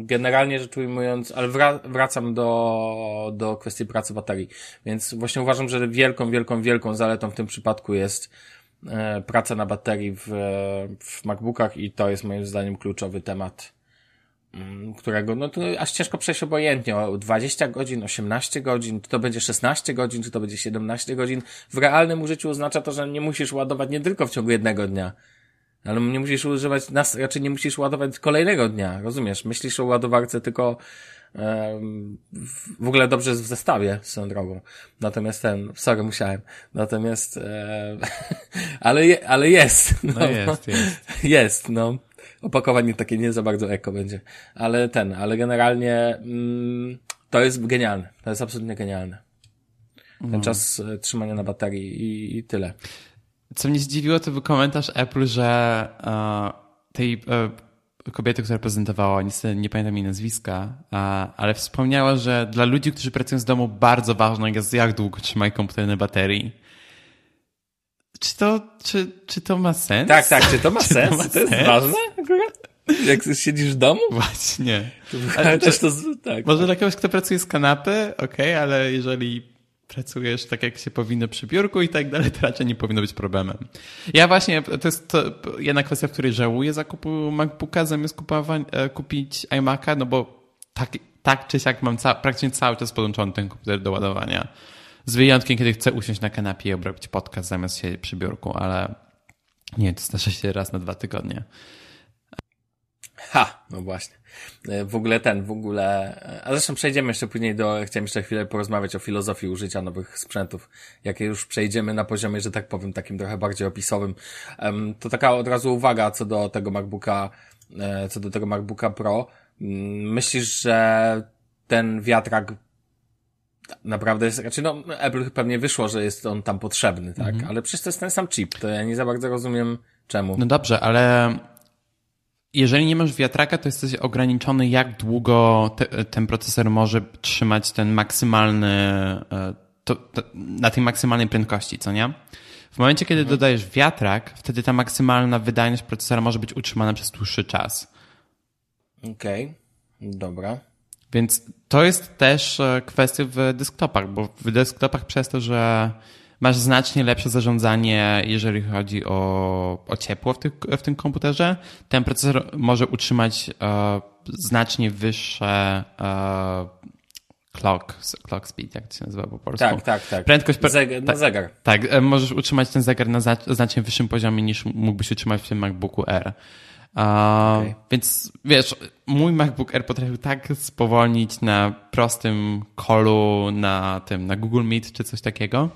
generalnie rzecz ujmując, ale wracam do kwestii pracy baterii, więc właśnie uważam, że wielką zaletą w tym przypadku jest praca na baterii w MacBookach i to jest moim zdaniem kluczowy temat, którego no to aż ciężko przejść obojętnie, o 20 godzin, 18 godzin, czy to będzie 16 godzin, czy to będzie 17 godzin. W realnym użyciu oznacza to, że nie musisz ładować nie tylko w ciągu jednego dnia, ale nie musisz używać, raczej nie musisz ładować kolejnego dnia, rozumiesz? Myślisz o ładowarce tylko w ogóle dobrze jest w zestawie z tą drogą. Natomiast ale jest. Jest, no. Opakowanie takie nie za bardzo eko będzie. Ale generalnie to jest genialne. To jest absolutnie genialne. Ten czas trzymania na baterii i tyle. Co mnie zdziwiło, to był komentarz Apple, że tej kobiety, która prezentowała, niestety nie pamiętam jej nazwiska, ale wspomniała, że dla ludzi, którzy pracują z domu, bardzo ważne jest, jak długo trzymają komputer na baterii. Czy to ma sens? Tak, czy to ma sens? To ma sens? Jest ważne akurat? Jak siedzisz w domu? Właśnie. Tak. Może dla kogoś, kto pracuje z kanapy, okej, ale jeżeli pracujesz tak, jak się powinno przy biurku i tak dalej, to raczej nie powinno być problemem. Ja właśnie, to jest jedna kwestia, w której żałuję zakupu MacBooka zamiast kupić iMac'a, no bo tak czy siak mam praktycznie cały czas podłączony ten komputer do ładowania. Z wyjątkiem, kiedy chcę usiąść na kanapie i obrobić podcast zamiast siedzieć przy biurku, ale nie, to zdarza się raz na 2 tygodnie. No właśnie. W ogóle. A zresztą przejdziemy jeszcze później chciałem jeszcze chwilę porozmawiać o filozofii użycia nowych sprzętów, jakie już przejdziemy na poziomie, że tak powiem, takim trochę bardziej opisowym. To taka od razu uwaga co do tego MacBooka Pro. Myślisz, że ten wiatrak naprawdę jest, raczej Apple pewnie wyszło, że jest on tam potrzebny, tak? Mhm. Ale przecież to jest ten sam chip, to ja nie za bardzo rozumiem czemu. No dobrze, ale jeżeli nie masz wiatraka, to jesteś ograniczony, jak długo ten procesor może trzymać ten na tej maksymalnej prędkości, co nie? W momencie, kiedy dodajesz wiatrak, wtedy ta maksymalna wydajność procesora może być utrzymana przez dłuższy czas. Okej, dobra. Więc to jest też kwestia w desktopach, bo w desktopach przez to, że masz znacznie lepsze zarządzanie, jeżeli chodzi o ciepło w tym komputerze, ten procesor może utrzymać znacznie wyższe clock speed, jak to się nazywa po polsku. Tak. Prędkość zegar. Tak, możesz utrzymać ten zegar na znacznie wyższym poziomie niż mógłbyś utrzymać w tym MacBooku Air. Okay. Więc wiesz, mój MacBook Air potrafił tak spowolnić na prostym callu na Google Meet czy coś takiego,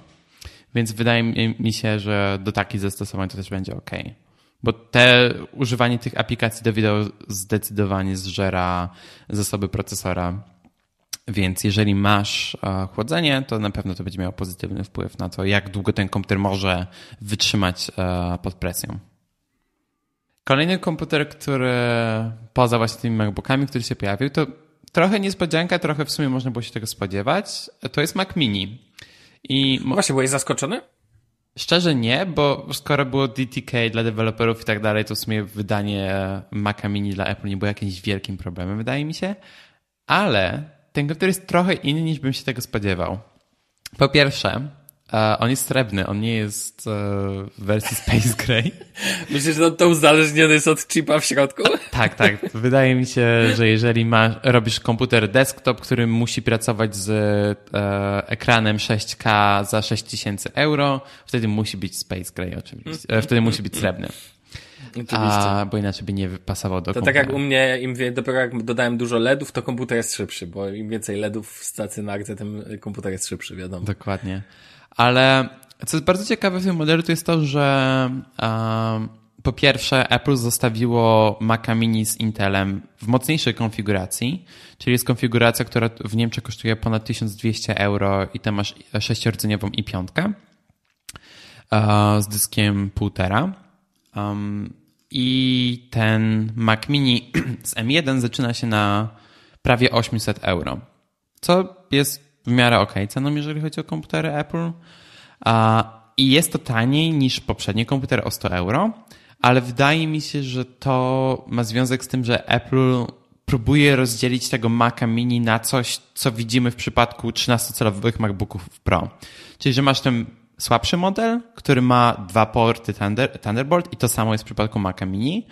więc wydaje mi się, że do takich zastosowań to też będzie ok. Bo używanie tych aplikacji do wideo zdecydowanie zżera zasoby procesora, więc jeżeli masz chłodzenie, to na pewno to będzie miało pozytywny wpływ na to, jak długo ten komputer może wytrzymać pod presją. Kolejny komputer, który poza właśnie tymi MacBookami, który się pojawił, to trochę niespodzianka, trochę w sumie można było się tego spodziewać, to jest Mac Mini. I właśnie, byłeś zaskoczony? Szczerze nie, bo skoro było DTK dla deweloperów i tak dalej, to w sumie wydanie Maca Mini dla Apple nie było jakimś wielkim problemem, wydaje mi się, ale ten komputer jest trochę inny, niż bym się tego spodziewał. Po pierwsze, on jest srebrny, on nie jest w wersji Space Gray. Myślisz, że to uzależniony jest od chipa w środku? Tak. Wydaje mi się, że jeżeli robisz komputer desktop, który musi pracować z ekranem 6K za 6000 euro, wtedy musi być Space Gray oczywiście. Wtedy musi być srebrny. Bo inaczej by nie pasował do komputera. To tak jak u mnie, dopiero jak dodałem dużo LEDów, to komputer jest szybszy, bo im więcej LEDów w stacjonarce, tym komputer jest szybszy, wiadomo. Dokładnie. Ale co jest bardzo ciekawe w tym modelu, to jest to, że po pierwsze Apple zostawiło Maca Mini z Intelem w mocniejszej konfiguracji, czyli jest konfiguracja, która w Niemczech kosztuje ponad 1200 € i tam masz 6-rdzeniową i5 z dyskiem 1,5. I ten Mac Mini z M1 zaczyna się na prawie 800 €, co jest w miarę okej ceną, jeżeli chodzi o komputery Apple. I jest to taniej niż poprzedni komputer o 100 €, ale wydaje mi się, że to ma związek z tym, że Apple próbuje rozdzielić tego Maca Mini na coś, co widzimy w przypadku 13-calowych MacBooków Pro. Czyli, że masz ten słabszy model, który ma dwa porty Thunderbolt i to samo jest w przypadku Maca Mini.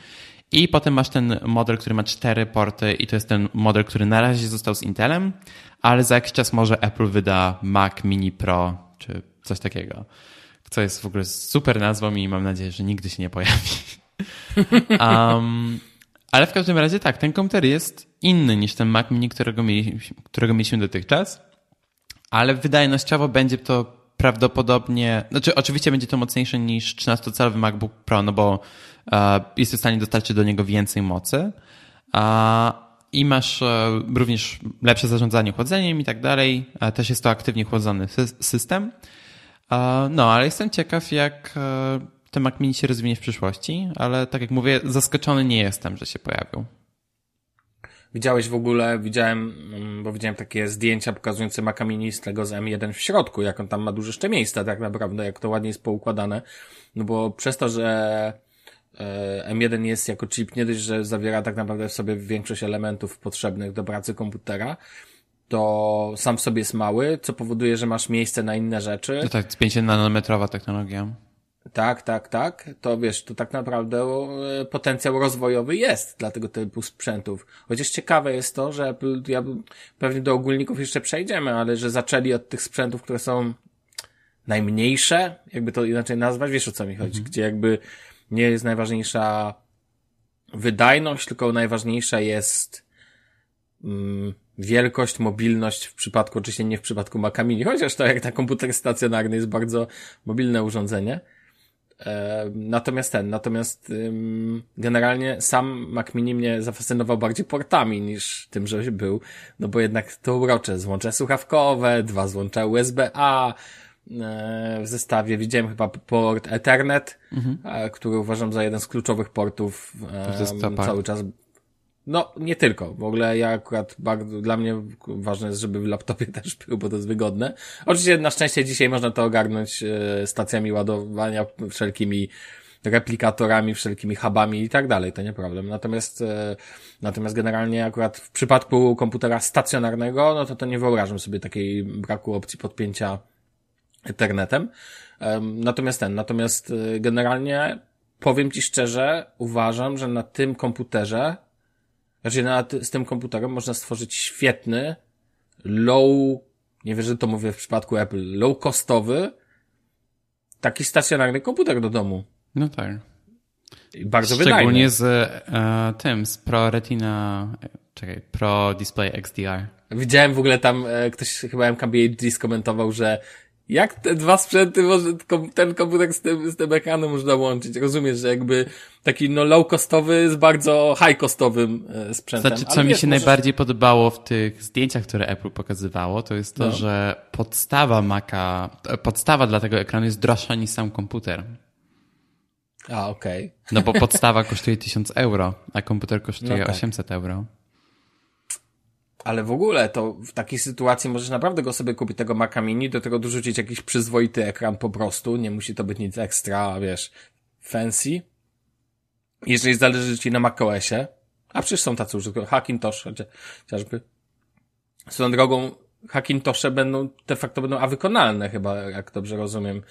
I potem masz ten model, który ma 4 porty i to jest ten model, który na razie został z Intelem, ale za jakiś czas może Apple wyda Mac Mini Pro czy coś takiego, co jest w ogóle super nazwą i mam nadzieję, że nigdy się nie pojawi. Ale w każdym razie tak, ten komputer jest inny niż ten Mac Mini, którego mieliśmy dotychczas, ale wydajnościowo będzie to prawdopodobnie, znaczy oczywiście będzie to mocniejsze niż 13-calowy MacBook Pro, no bo jest w stanie dostarczyć do niego więcej mocy i masz również lepsze zarządzanie chłodzeniem i tak dalej. Też jest to aktywnie chłodzony system. No, ale jestem ciekaw, jak ten Mac Mini się rozwinie w przyszłości, ale tak jak mówię, zaskoczony nie jestem, że się pojawił. Widziałeś w ogóle, widziałem takie zdjęcia pokazujące Maca Mini z tego z M1 w środku, jak on tam ma dużo jeszcze miejsca tak naprawdę, jak to ładnie jest poukładane, no bo przez to, że M1 jest jako chip, nie dość, że zawiera tak naprawdę w sobie większość elementów potrzebnych do pracy komputera, to sam w sobie jest mały, co powoduje, że masz miejsce na inne rzeczy. To tak, 5-nanometrowa technologia. Tak. To wiesz, to tak naprawdę potencjał rozwojowy jest dla tego typu sprzętów. Chociaż ciekawe jest to, że pewnie do ogólników jeszcze przejdziemy, ale że zaczęli od tych sprzętów, które są najmniejsze, jakby to inaczej nazwać, wiesz o co mi chodzi, gdzie jakby nie jest najważniejsza wydajność, tylko najważniejsza jest wielkość, mobilność w przypadku, oczywiście nie w przypadku Maca Mini, chociaż to jak na komputer stacjonarny jest bardzo mobilne urządzenie. Natomiast generalnie sam Mac Mini mnie zafascynował bardziej portami niż tym, że był, no bo jednak to urocze, złącze słuchawkowe, 2 złącza USB-A, w zestawie widziałem chyba port Ethernet, który uważam za jeden z kluczowych portów cały czas. No, nie tylko. W ogóle ja akurat dla mnie ważne jest, żeby w laptopie też był, bo to jest wygodne. Oczywiście na szczęście dzisiaj można to ogarnąć stacjami ładowania, wszelkimi replikatorami, wszelkimi hubami i tak dalej, to nie problem. Natomiast generalnie akurat w przypadku komputera stacjonarnego, no to nie wyobrażam sobie takiej braku opcji podpięcia Ethernetem. Natomiast generalnie powiem Ci szczerze, uważam, że na tym komputerze z tym komputerem można stworzyć świetny, nie wiem, że to mówię w przypadku Apple, low-costowy, taki stacjonarny komputer do domu. No tak. I bardzo wydajny. Szczególnie z z Pro Retina, Pro Display XDR. Widziałem w ogóle tam, ktoś chyba MKBHD skomentował, że jak te dwa sprzęty, może ten komputer z tym ekranem można łączyć? Rozumiesz, że jakby taki low-costowy z bardzo high-costowym sprzętem. Znaczy, co mi się najbardziej podobało w tych zdjęciach, które Apple pokazywało, to jest to, że podstawa dla tego ekranu jest droższa niż sam komputer. A, okej. Okay. No bo podstawa kosztuje 1000 €, a komputer kosztuje 800 €. Ale w ogóle to w takiej sytuacji możesz naprawdę go sobie kupić, tego Maca Mini, do tego dorzucić jakiś przyzwoity ekran po prostu, nie musi to być nic ekstra, wiesz, fancy. Jeżeli zależy Ci na macOSie, a przecież są tacy użytkownicy, Hackintosh chociażby. Swoją drogą Hackintosze de facto będą wykonalne chyba, jak dobrze rozumiem,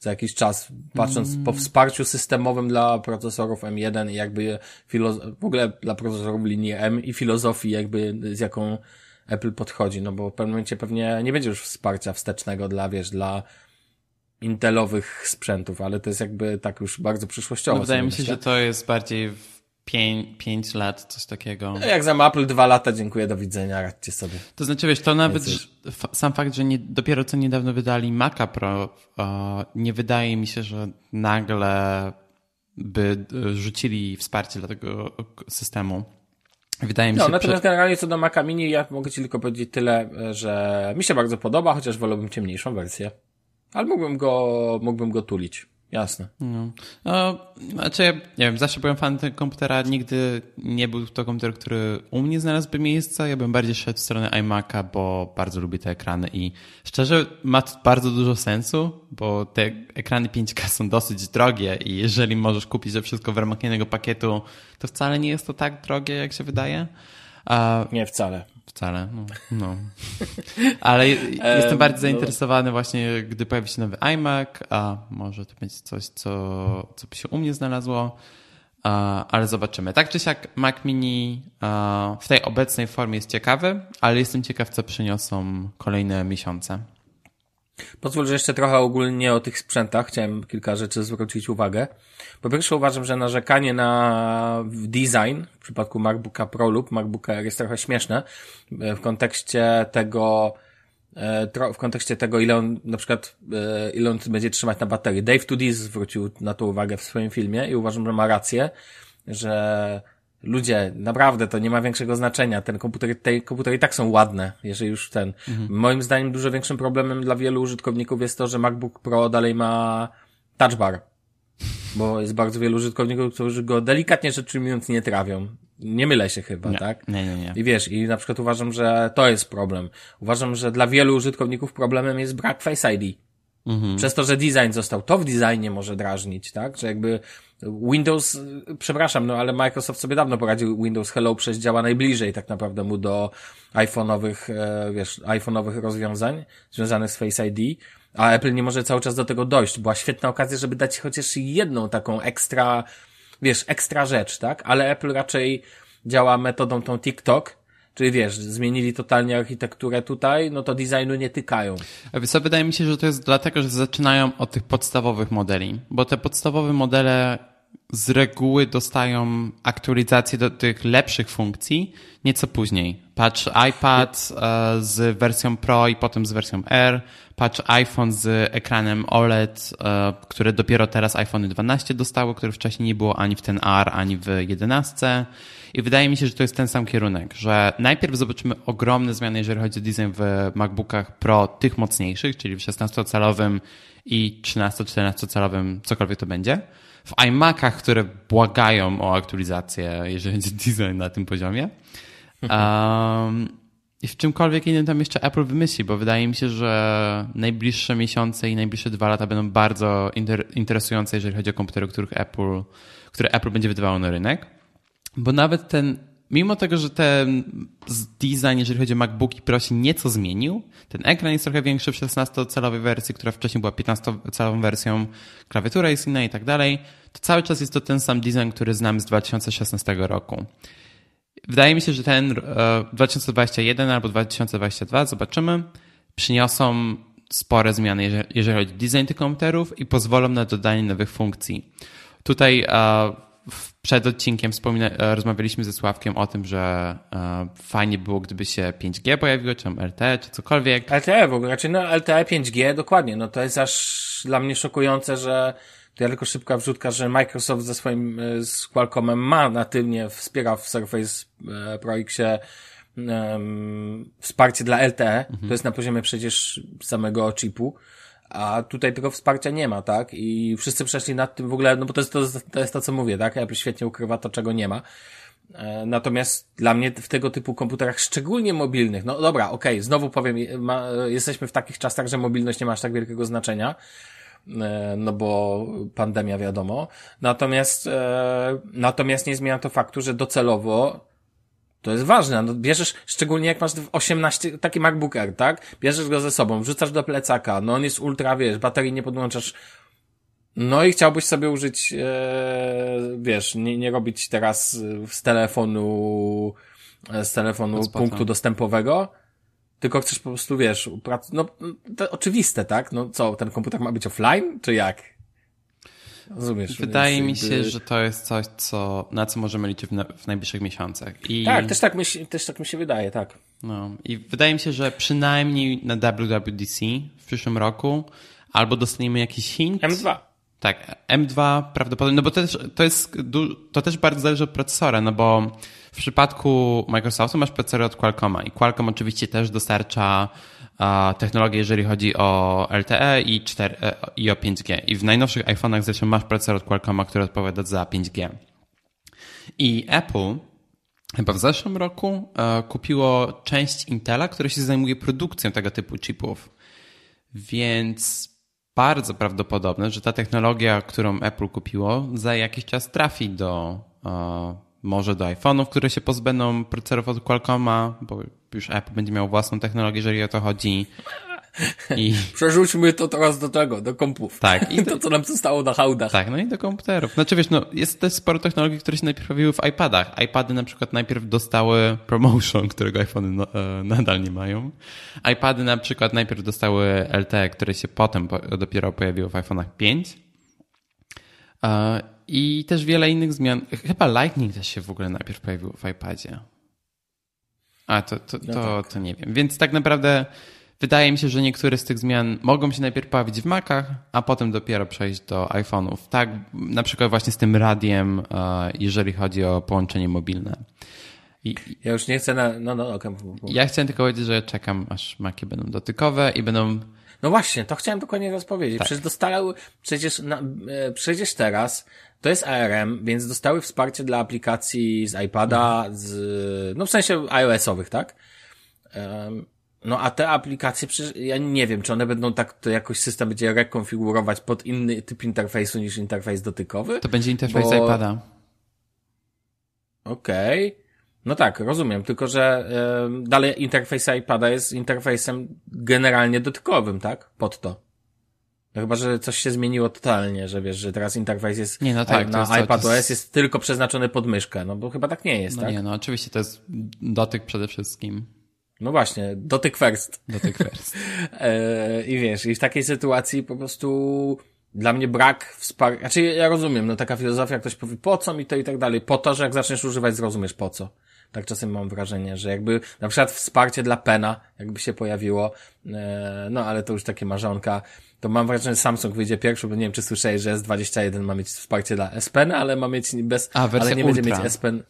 za jakiś czas, patrząc po wsparciu systemowym dla procesorów M1 i jakby w ogóle dla procesorów linii M i filozofii jakby, z jaką Apple podchodzi, no bo w pewnym momencie pewnie nie będzie już wsparcia wstecznego dla intelowych sprzętów, ale to jest jakby tak już bardzo przyszłościowo. No, wydaje mi się, że to jest bardziej 5 lat, coś takiego. Jak za Apple 2 lata, dziękuję, do widzenia, radźcie sobie. To znaczy, wiesz, to nawet sam fakt, że dopiero co niedawno wydali Maca Pro, nie wydaje mi się, że nagle by rzucili wsparcie dla tego systemu. Wydaje mi się, natomiast generalnie co do Maca Mini, ja mogę Ci tylko powiedzieć tyle, że mi się bardzo podoba, chociaż wolałbym ciemniejszą wersję. Ale mógłbym go tulić. Jasne. No, znaczy, ja nie wiem, zawsze byłem fanem tego komputera, nigdy nie był to komputer, który u mnie znalazłby miejsce. Ja bym bardziej szedł w stronę iMaca, bo bardzo lubię te ekrany i szczerze ma to bardzo dużo sensu, bo te ekrany 5K są dosyć drogie i jeżeli możesz kupić to wszystko w ramach jednego pakietu, to wcale nie jest to tak drogie, jak się wydaje. Nie, wcale. Wcale, no. Ale jestem bardziej zainteresowany właśnie, gdy pojawi się nowy iMac, a może to będzie coś, co by się u mnie znalazło, ale zobaczymy. Tak czy siak Mac Mini w tej obecnej formie jest ciekawy, ale jestem ciekaw, co przyniosą kolejne miesiące. Pozwól, że jeszcze trochę ogólnie o tych sprzętach. Chciałem kilka rzeczy zwrócić uwagę. Po pierwsze uważam, że narzekanie na design w przypadku MacBooka Pro lub MacBooka Air jest trochę śmieszne w kontekście tego, ile on na przykład będzie trzymać na baterii. Dave 2D zwrócił na to uwagę w swoim filmie i uważam, że ma rację, że ludzie, naprawdę to nie ma większego znaczenia. Te komputery i tak są ładne, jeżeli już ten. Moim zdaniem dużo większym problemem dla wielu użytkowników jest to, że MacBook Pro dalej ma touch bar, bo jest bardzo wielu użytkowników, którzy go delikatnie rzecz ujmując nie trawią. Nie mylę się chyba, nie, tak? Nie. I wiesz, i na przykład uważam, że to jest problem. Uważam, że dla wielu użytkowników problemem jest brak Face ID. Przez to, że design został. To w designie może drażnić, tak? Że jakby Windows, przepraszam, ale Microsoft sobie dawno poradził. Windows Hello przecież działa najbliżej tak naprawdę mu do iPhone'owych rozwiązań związanych z Face ID, a Apple nie może cały czas do tego dojść. Była świetna okazja, żeby dać chociaż jedną taką ekstra rzecz, tak? Ale Apple raczej działa metodą tą TikTok, czyli wiesz, zmienili totalnie architekturę tutaj, no to designu nie tykają. Wydaje mi się, że to jest dlatego, że zaczynają od tych podstawowych modeli, bo te podstawowe modele z reguły dostają aktualizację do tych lepszych funkcji nieco później. Patrz iPad z wersją Pro i potem z wersją Air, patrz iPhone z ekranem OLED, które dopiero teraz iPhone 12 dostały, które wcześniej nie było ani w ten R, ani w 11. I wydaje mi się, że to jest ten sam kierunek, że najpierw zobaczymy ogromne zmiany, jeżeli chodzi o design w MacBookach Pro, tych mocniejszych, czyli w 16-calowym i 13-14-calowym, cokolwiek to będzie. W iMacach, które błagają o aktualizację, jeżeli chodzi o design na tym poziomie. I w czymkolwiek innym tam jeszcze Apple wymyśli, bo wydaje mi się, że najbliższe miesiące i najbliższe 2 lata będą bardzo interesujące, jeżeli chodzi o komputery, które Apple będzie wydawało na rynek. Bo nawet mimo tego, że ten design, jeżeli chodzi o MacBooki Pro, się nieco zmienił, ten ekran jest trochę większy w 16-calowej wersji, która wcześniej była 15-calową wersją, klawiatura jest inna i tak dalej, to cały czas jest to ten sam design, który znamy z 2016 roku. Wydaje mi się, że ten 2021 albo 2022, zobaczymy, przyniosą spore zmiany, jeżeli chodzi o design tych komputerów i pozwolą na dodanie nowych funkcji. Tutaj przed odcinkiem rozmawialiśmy ze Sławkiem o tym, że fajnie było, gdyby się 5G pojawiło, czy LTE, czy cokolwiek. LTE w ogóle, raczej LTE, 5G, dokładnie. No to jest aż dla mnie szokujące, że to ja tylko szybka wrzutka, że Microsoft ze swoim z Qualcommem ma natywnie, wspiera w Surface Pro Xie wsparcie dla LTE. To jest na poziomie przecież samego chipu. A tutaj tego wsparcia nie ma, tak? I wszyscy przeszli nad tym w ogóle, no bo to jest to, co mówię, tak? Apple świetnie ukrywa to, czego nie ma. Natomiast dla mnie w tego typu komputerach, szczególnie mobilnych, no dobra, okej, znowu powiem, jesteśmy w takich czasach, że mobilność nie ma aż tak wielkiego znaczenia, no bo pandemia, wiadomo. Natomiast nie zmienia to faktu, że docelowo to jest ważne, no bierzesz, szczególnie jak masz 18, taki MacBook Air, tak? Bierzesz go ze sobą, wrzucasz do plecaka, no on jest ultra, wiesz, baterii nie podłączasz, no i chciałbyś sobie użyć, wiesz, nie robić teraz z telefonu punktu dostępowego, tylko chcesz po prostu, wiesz, no to oczywiste, tak? No co, ten komputer ma być offline, czy jak? Rozumiesz, wydaje mi się, że to jest coś, na co możemy liczyć w najbliższych miesiącach. I tak, też tak mi się wydaje, tak. No i wydaje mi się, że przynajmniej na WWDC w przyszłym roku albo dostaniemy jakiś hint. M2. Tak, M2 prawdopodobnie, no bo też, to też bardzo zależy od procesora, no bo w przypadku Microsoftu masz procesory od Qualcomma i Qualcomm oczywiście też dostarcza technologię, jeżeli chodzi o LTE i o 5G. I w najnowszych iPhone'ach zresztą masz procesor od Qualcomma, który odpowiada za 5G. I Apple chyba w zeszłym roku kupiło część Intela, która się zajmuje produkcją tego typu chipów. Więc bardzo prawdopodobne, że ta technologia, którą Apple kupiło, za jakiś czas trafi do może do iPhone'ów, które się pozbędą procesorów od Qualcomma, bo już Apple będzie miał własną technologię, jeżeli o to chodzi. I... Przerzućmy to teraz do tego, do kompów. Tak. I to, co nam zostało na hałdach. Tak, no i do komputerów. Znaczy wiesz, no jest też sporo technologii, które się najpierw pojawiły w iPadach. iPady na przykład najpierw dostały promotion, którego iPhony nadal nie mają. iPady na przykład najpierw dostały LTE, które się potem dopiero pojawiło w iPhone'ach 5. I też wiele innych zmian. Chyba Lightning też się w ogóle najpierw pojawił w iPadzie. To nie wiem. Więc tak naprawdę wydaje mi się, że niektóre z tych zmian mogą się najpierw pojawić w Macach, a potem dopiero przejść do iPhone'ów. Tak, na przykład właśnie z tym radiem, jeżeli chodzi o połączenie mobilne. Ja już nie chcę Ja chciałem tylko powiedzieć, że czekam, aż Maci będą dotykowe i będą... No właśnie, to chciałem dokładnie teraz powiedzieć. Tak. Przecież teraz to jest ARM, więc dostały wsparcie dla aplikacji z iPada, no w sensie iOS-owych, tak? No a te aplikacje, ja nie wiem, czy one będą tak, to jakoś system będzie rekonfigurować pod inny typ interfejsu niż interfejs dotykowy? To będzie interfejs iPada. Okej. No tak, rozumiem, tylko że dalej interfejs iPada jest interfejsem generalnie dotykowym, tak? Pod to. No chyba, że coś się zmieniło totalnie, że wiesz, że teraz interfejs jest na iPadOS jest tylko przeznaczony pod myszkę, no bo chyba tak nie jest, tak? Nie, no oczywiście to jest dotyk przede wszystkim. No właśnie, dotyk first. I wiesz, i w takiej sytuacji po prostu dla mnie brak wsparcia, znaczy ja rozumiem, no taka filozofia, ktoś powie po co mi to i tak dalej, po to, że jak zaczniesz używać zrozumiesz po co. Tak czasem mam wrażenie, że jakby na przykład wsparcie dla Pena jakby się pojawiło, no ale to już takie marzonka, to mam wrażenie, że Samsung wyjdzie pierwszy, bo nie wiem czy słyszałeś, że S21 ma mieć wsparcie dla S Pena, ale ma mieć będzie mieć S Pen.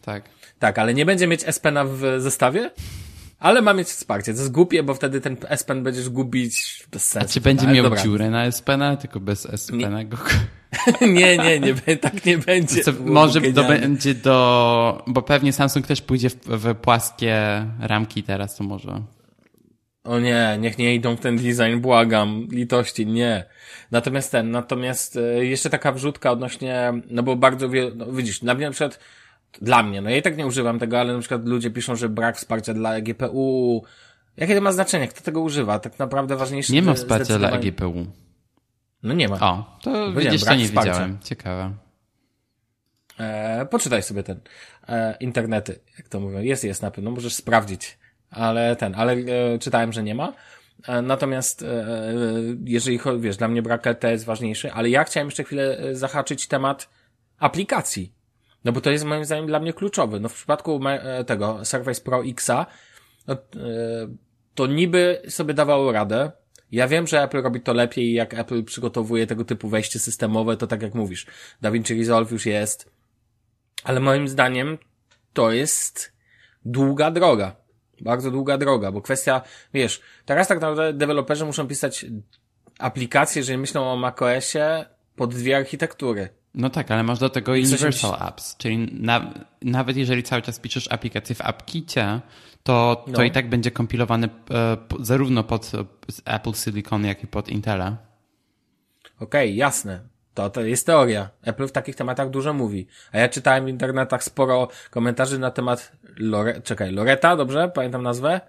Tak, ale nie będzie mieć S Pena w zestawie? Ale ma mieć wsparcie. To jest głupie, bo wtedy ten S Pen będziesz gubić bez sensu. A czy będzie miał dziurę na S Pena, tylko bez S Pena go... Nie, tak nie będzie. Może to będzie bo pewnie Samsung też pójdzie w płaskie ramki teraz, to może. O nie, niech nie idą w ten design, błagam, litości, nie. Natomiast jeszcze taka wrzutka odnośnie, no bo bardzo widzisz, dla mnie na przykład no ja i tak nie używam tego, ale na przykład ludzie piszą, że brak wsparcia dla GPU. Jakie to ma znaczenie? Kto tego używa? Tak naprawdę ważniejsze... Nie ma wsparcia dla GPU. No nie ma. O, to widzisz, to nie widziałem. Ciekawe. Poczytaj sobie ten internety, jak to mówią. Jest na pewno, możesz sprawdzić. Ale czytałem, że nie ma. Natomiast jeżeli chodzi, wiesz, dla mnie brak LTE jest ważniejszy, ale ja chciałem jeszcze chwilę zahaczyć temat aplikacji. No bo to jest moim zdaniem dla mnie kluczowy. No w przypadku tego Surface Pro X'a to niby sobie dawało radę. Ja wiem, że Apple robi to lepiej, jak Apple przygotowuje tego typu wejście systemowe, to tak jak mówisz, DaVinci Resolve już jest, ale moim zdaniem to jest długa droga, bardzo długa droga, bo kwestia, wiesz, teraz tak naprawdę deweloperzy muszą pisać aplikacje, jeżeli myślą o macOSie, pod dwie architektury. No tak, ale masz do tego Universal Apps, czyli nawet jeżeli cały czas piszesz aplikację w AppKicie, to i tak będzie kompilowany zarówno pod Apple Silicon, jak i pod Intela. Okej, jasne. To jest teoria. Apple w takich tematach dużo mówi. A ja czytałem w internetach sporo komentarzy na temat Loretta, dobrze? Pamiętam nazwę?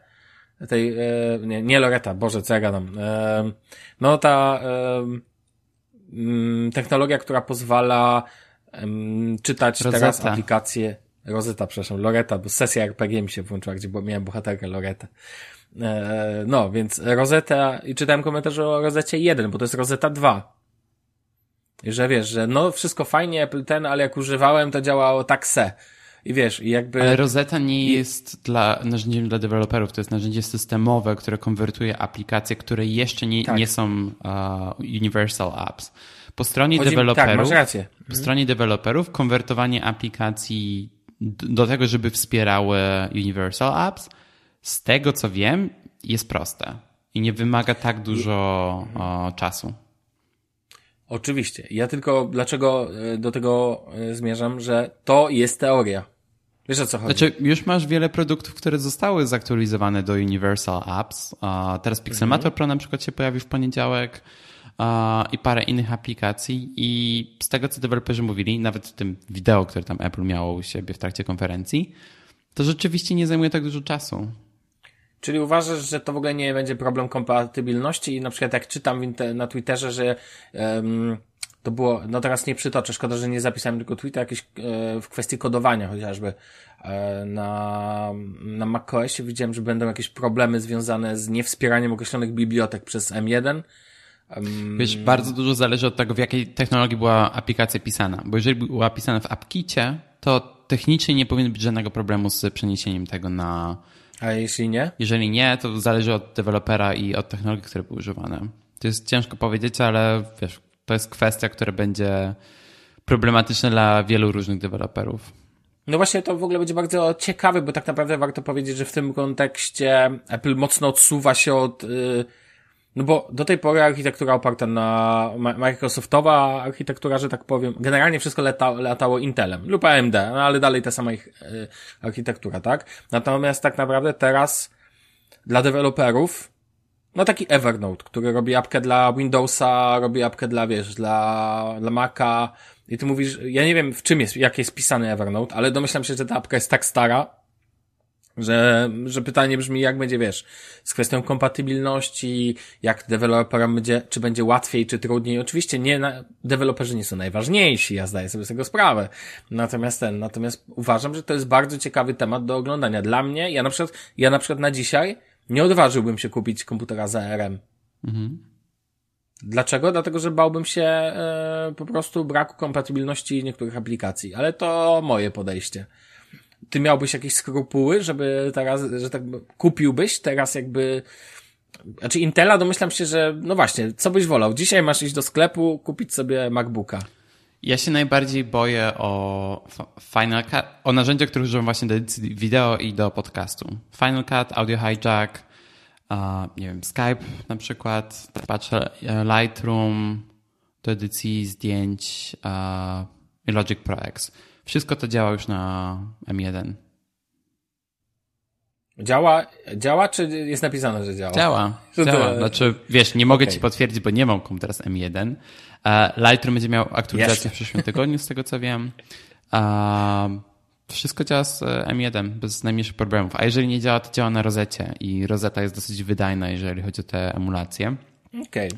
Nie Loretta, Boże, co ja gadam. Technologia, która pozwala czytać teraz aplikacje Rosetta, przepraszam, Loretta, bo sesja RPG mi się włączyła, gdzie miałem bohaterkę Loretę. No, więc Rosetta, i czytałem komentarze o Rosecie 1, bo to jest Rosetta 2. Że wiesz, że no wszystko fajnie, Apple ale jak używałem, to działało tak se. I wiesz, jakby... Ale Rosetta nie jest dla narzędziem dla deweloperów, to jest narzędzie systemowe, które konwertuje aplikacje, które jeszcze nie są Universal Apps. Po stronie deweloperów, tak, masz rację. Po stronie deweloperów konwertowanie aplikacji do tego, żeby wspierały Universal Apps, z tego co wiem, jest proste i nie wymaga tak dużo czasu. Oczywiście. Ja tylko dlaczego do tego zmierzam, że to jest teoria. Wiesz, o co chodzi? Znaczy, już masz wiele produktów, które zostały zaktualizowane do Universal Apps. Teraz Pixelmator Pro na przykład się pojawi w poniedziałek i parę innych aplikacji i z tego, co deweloperzy mówili, nawet w tym wideo, które tam Apple miało u siebie w trakcie konferencji, to rzeczywiście nie zajmuje tak dużo czasu. Czyli uważasz, że to w ogóle nie będzie problem kompatybilności i na przykład jak czytam na Twitterze, że to było, no teraz nie przytoczę, szkoda, że nie zapisałem tylko Twitter, jakieś w kwestii kodowania chociażby na macOSie widziałem, że będą jakieś problemy związane z niewspieraniem określonych bibliotek przez M1. Wiesz, bardzo dużo zależy od tego, w jakiej technologii była aplikacja pisana, bo jeżeli była pisana w AppKicie, to technicznie nie powinno być żadnego problemu z przeniesieniem tego na... A jeśli nie? Jeżeli nie, to zależy od dewelopera i od technologii, które były używane. To jest ciężko powiedzieć, ale wiesz, to jest kwestia, która będzie problematyczna dla wielu różnych deweloperów. No właśnie, to w ogóle będzie bardzo ciekawe, bo tak naprawdę warto powiedzieć, że w tym kontekście Apple mocno odsuwa się od... No bo do tej pory architektura oparta na Microsoftowa architektura, że tak powiem, generalnie wszystko latało Intelem lub AMD, no ale dalej ta sama ich architektura, tak? Natomiast tak naprawdę teraz dla deweloperów, no taki Evernote, który robi apkę dla Windowsa, robi apkę dla, wiesz, dla Maca i ty mówisz, ja nie wiem w czym jest, jak jest pisany Evernote, ale domyślam się, że ta apka jest tak stara, że pytanie brzmi, jak będzie, wiesz, z kwestią kompatybilności, jak deweloperom będzie, czy będzie łatwiej, czy trudniej. Oczywiście deweloperzy nie są najważniejsi, ja zdaję sobie z tego sprawę. Natomiast uważam, że to jest bardzo ciekawy temat do oglądania. Dla mnie, ja na przykład na dzisiaj nie odważyłbym się kupić komputera z ARM. Mhm. Dlaczego? Dlatego, że bałbym się po prostu braku kompatybilności niektórych aplikacji. Ale to moje podejście. Ty miałbyś jakieś skrupuły, żeby teraz, że tak kupiłbyś teraz jakby, znaczy Intela domyślam się, że no właśnie, co byś wolał? Dzisiaj masz iść do sklepu, kupić sobie MacBooka. Ja się najbardziej boję o Final Cut, o narzędziach, których używam właśnie do edycji wideo i do podcastu. Final Cut, Audio Hijack, nie wiem, Skype na przykład, patrzę Lightroom do edycji zdjęć i Logic Pro X. Wszystko to działa już na M1. Działa czy jest napisane, że działa? Działa. Znaczy, wiesz, nie mogę ci potwierdzić, bo nie mam komputera z M1. Lightroom będzie miał aktualizację w przyszłym tygodniu, z tego co wiem. Wszystko działa z M1, bez najmniejszych problemów. A jeżeli nie działa, to działa na Rosecie. I Rosetta jest dosyć wydajna, jeżeli chodzi o te emulacje. Okej.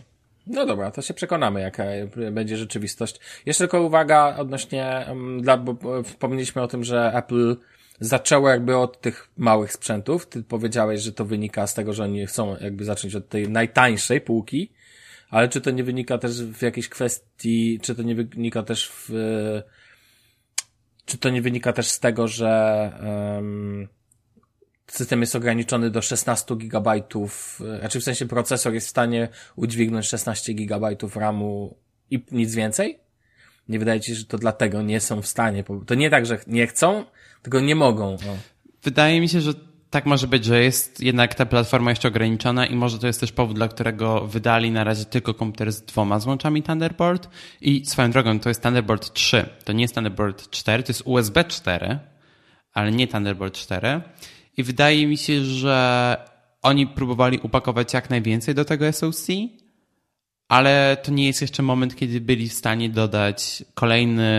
No dobra, to się przekonamy, jaka będzie rzeczywistość. Jeszcze tylko uwaga odnośnie, bo wspomnieliśmy o tym, że Apple zaczęło jakby od tych małych sprzętów. Ty powiedziałeś, że to wynika z tego, że oni chcą jakby zacząć od tej najtańszej półki, ale czy to nie wynika też w jakiejś kwestii, czy to nie wynika też z tego, że system jest ograniczony do 16 GB, znaczy w sensie procesor jest w stanie udźwignąć 16 GB RAMu i nic więcej? Nie wydaje ci się, że to dlatego nie są w stanie? To nie tak, że nie chcą, tylko nie mogą. No. Wydaje mi się, że tak może być, że jest jednak ta platforma jeszcze ograniczona i może to jest też powód, dla którego wydali na razie tylko komputer z 2 złączami Thunderbolt i swoją drogą to jest Thunderbolt 3, to nie jest Thunderbolt 4, to jest USB 4, ale nie Thunderbolt 4. I wydaje mi się, że oni próbowali upakować jak najwięcej do tego SoC, ale to nie jest jeszcze moment, kiedy byli w stanie dodać kolejny,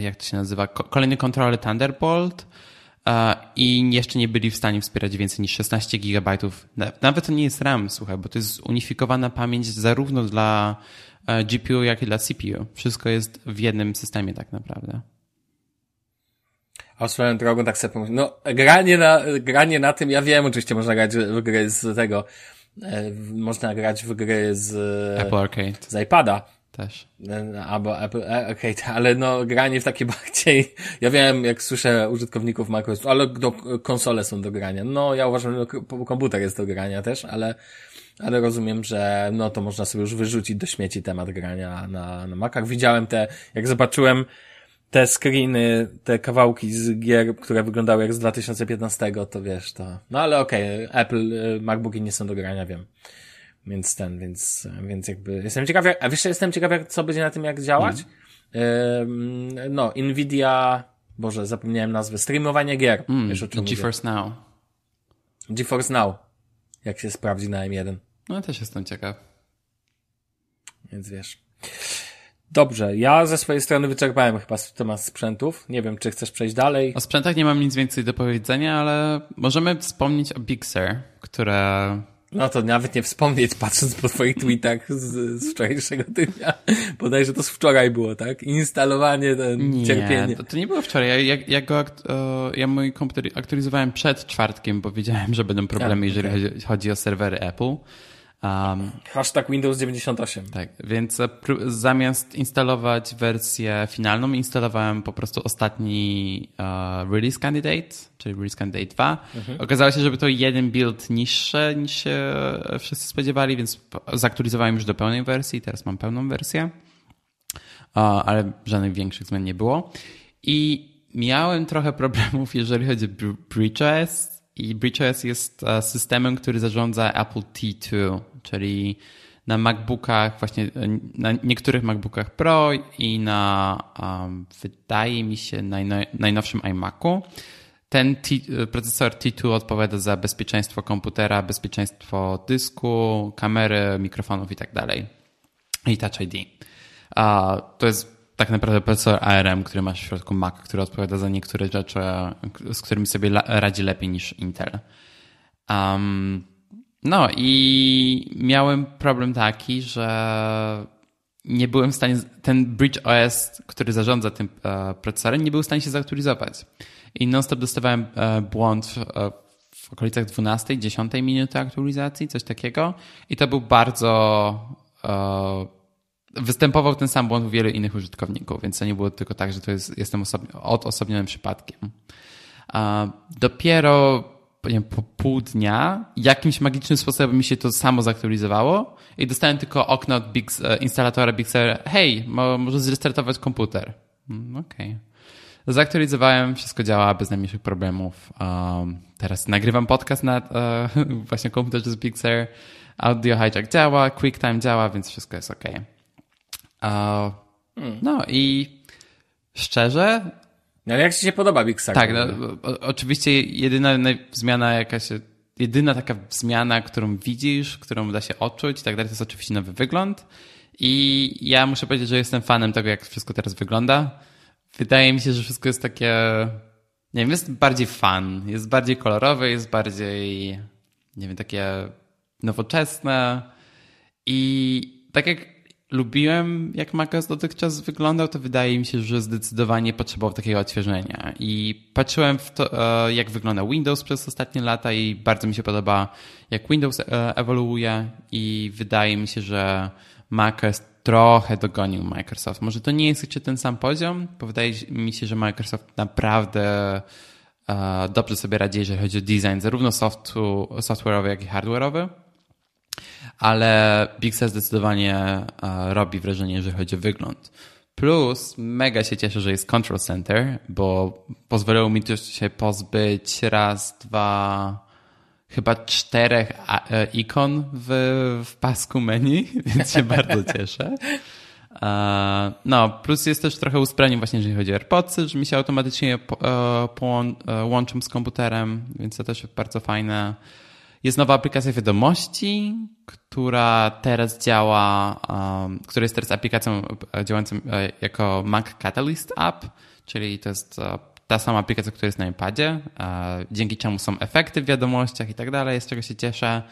jak to się nazywa, kolejny kontroler Thunderbolt i jeszcze nie byli w stanie wspierać więcej niż 16 GB. Nawet to nie jest RAM, słuchaj, bo to jest unifikowana pamięć zarówno dla GPU, jak i dla CPU. Wszystko jest w jednym systemie tak naprawdę. A swoją drogą tak sobie pomyślę, no granie na tym, ja wiem, oczywiście można grać w gry z tego, można grać w gry z iPada, też. Albo Apple, okej, ale no granie w takie bardziej, ja wiem, jak słyszę użytkowników Microsoft, ale konsole są do grania. No ja uważam, że komputer jest do grania też, ale rozumiem, że no to można sobie już wyrzucić do śmieci temat grania na Macach. Widziałem jak zobaczyłem te screeny, te kawałki z gier, które wyglądały jak z 2015, to wiesz, to... No ale okej, Apple, MacBooki nie są do grania, wiem. Więc jakby... Jestem ciekaw, co będzie na tym, jak działać? No, Nvidia... Boże, zapomniałem nazwy. Streamowanie gier. Wiesz, o czym GeForce mówię? Now. GeForce Now. Jak się sprawdzi na M1. No, też jestem ciekaw. Więc wiesz... Dobrze, ja ze swojej strony wyczerpałem chyba temat sprzętów. Nie wiem, czy chcesz przejść dalej. O sprzętach nie mam nic więcej do powiedzenia, ale możemy wspomnieć o Big Sur, które... No to nawet nie wspomnieć, patrząc po twoich tweetach z wczorajszego dnia. Bodajże to z wczoraj było, tak? Instalowanie, cierpienie. Nie, to nie było wczoraj. Ja mój komputer aktualizowałem przed czwartkiem, bo wiedziałem, że będą problemy, jeżeli chodzi o serwery Apple. Hashtag Windows 98. Tak, więc zamiast instalować wersję finalną, instalowałem po prostu ostatni Release Candidate, czyli Release Candidate 2. Okazało się, że był to jeden build niższy niż się wszyscy spodziewali, więc zaktualizowałem już do pełnej wersji. Teraz mam pełną wersję, ale żadnych większych zmian nie było. I miałem trochę problemów, jeżeli chodzi o BreachOS. I BreachOS jest systemem, który zarządza Apple T2, czyli na MacBookach, właśnie na niektórych MacBookach Pro i na, wydaje mi się, najnowszym iMacu. Ten procesor T2 odpowiada za bezpieczeństwo komputera, bezpieczeństwo dysku, kamery, mikrofonów i tak dalej. I Touch ID. To jest tak naprawdę procesor ARM, który masz w środku Mac, który odpowiada za niektóre rzeczy, z którymi sobie radzi lepiej niż Intel. No i miałem problem taki, że nie byłem w stanie, ten BridgeOS, który zarządza tym procesorem, nie był w stanie się zaktualizować. I non-stop dostawałem błąd w okolicach 12, 10 minuty aktualizacji, coś takiego. I to był bardzo... Występował ten sam błąd u wielu innych użytkowników, więc to nie było tylko tak, że to jestem odosobnionym przypadkiem. Dopiero po pół dnia jakimś magicznym sposobem mi się to samo zaktualizowało i dostałem tylko okno od instalatora Big Sur: hej, może zrestartować komputer. Okej. Zaktualizowałem, wszystko działa bez najmniejszych problemów. Teraz nagrywam podcast na właśnie komputerze z Big Sur. Audio Hijack działa, QuickTime działa, więc wszystko jest okej. No i szczerze... Ale jak ci się podoba Big Sur? Tak, oczywiście jedyna taka zmiana, którą widzisz, którą da się odczuć i tak dalej, to jest oczywiście nowy wygląd. I ja muszę powiedzieć, że jestem fanem tego, jak wszystko teraz wygląda. Wydaje mi się, że wszystko jest takie... Nie wiem, jest bardziej fun, jest bardziej kolorowe, jest bardziej, nie wiem, takie nowoczesne. I tak jak lubiłem, jak macOS dotychczas wyglądał, to wydaje mi się, że zdecydowanie potrzebował takiego odświeżenia. I patrzyłem w to, jak wygląda Windows przez ostatnie lata i bardzo mi się podoba, jak Windows ewoluuje i wydaje mi się, że macOS trochę dogonił Microsoft. Może to nie jest jeszcze ten sam poziom, bo wydaje mi się, że Microsoft naprawdę dobrze sobie radzi, jeżeli chodzi o design, zarówno software'owy, jak i hardware'owy. Ale Big Sur zdecydowanie robi wrażenie, że chodzi o wygląd. Plus mega się cieszę, że jest Control Center, bo pozwoliło mi też się pozbyć raz, dwa, chyba 4 ikon w pasku menu, więc się bardzo cieszę. No, plus jest też trochę usprawnień właśnie, jeżeli chodzi o AirPodsy, że mi się automatycznie łączą z komputerem, więc to też jest bardzo fajne. Jest nowa aplikacja wiadomości, która jest teraz aplikacją działającą jako Mac Catalyst App, czyli to jest ta sama aplikacja, która jest na iPadzie, dzięki czemu są efekty w wiadomościach i tak dalej, z czego się cieszę.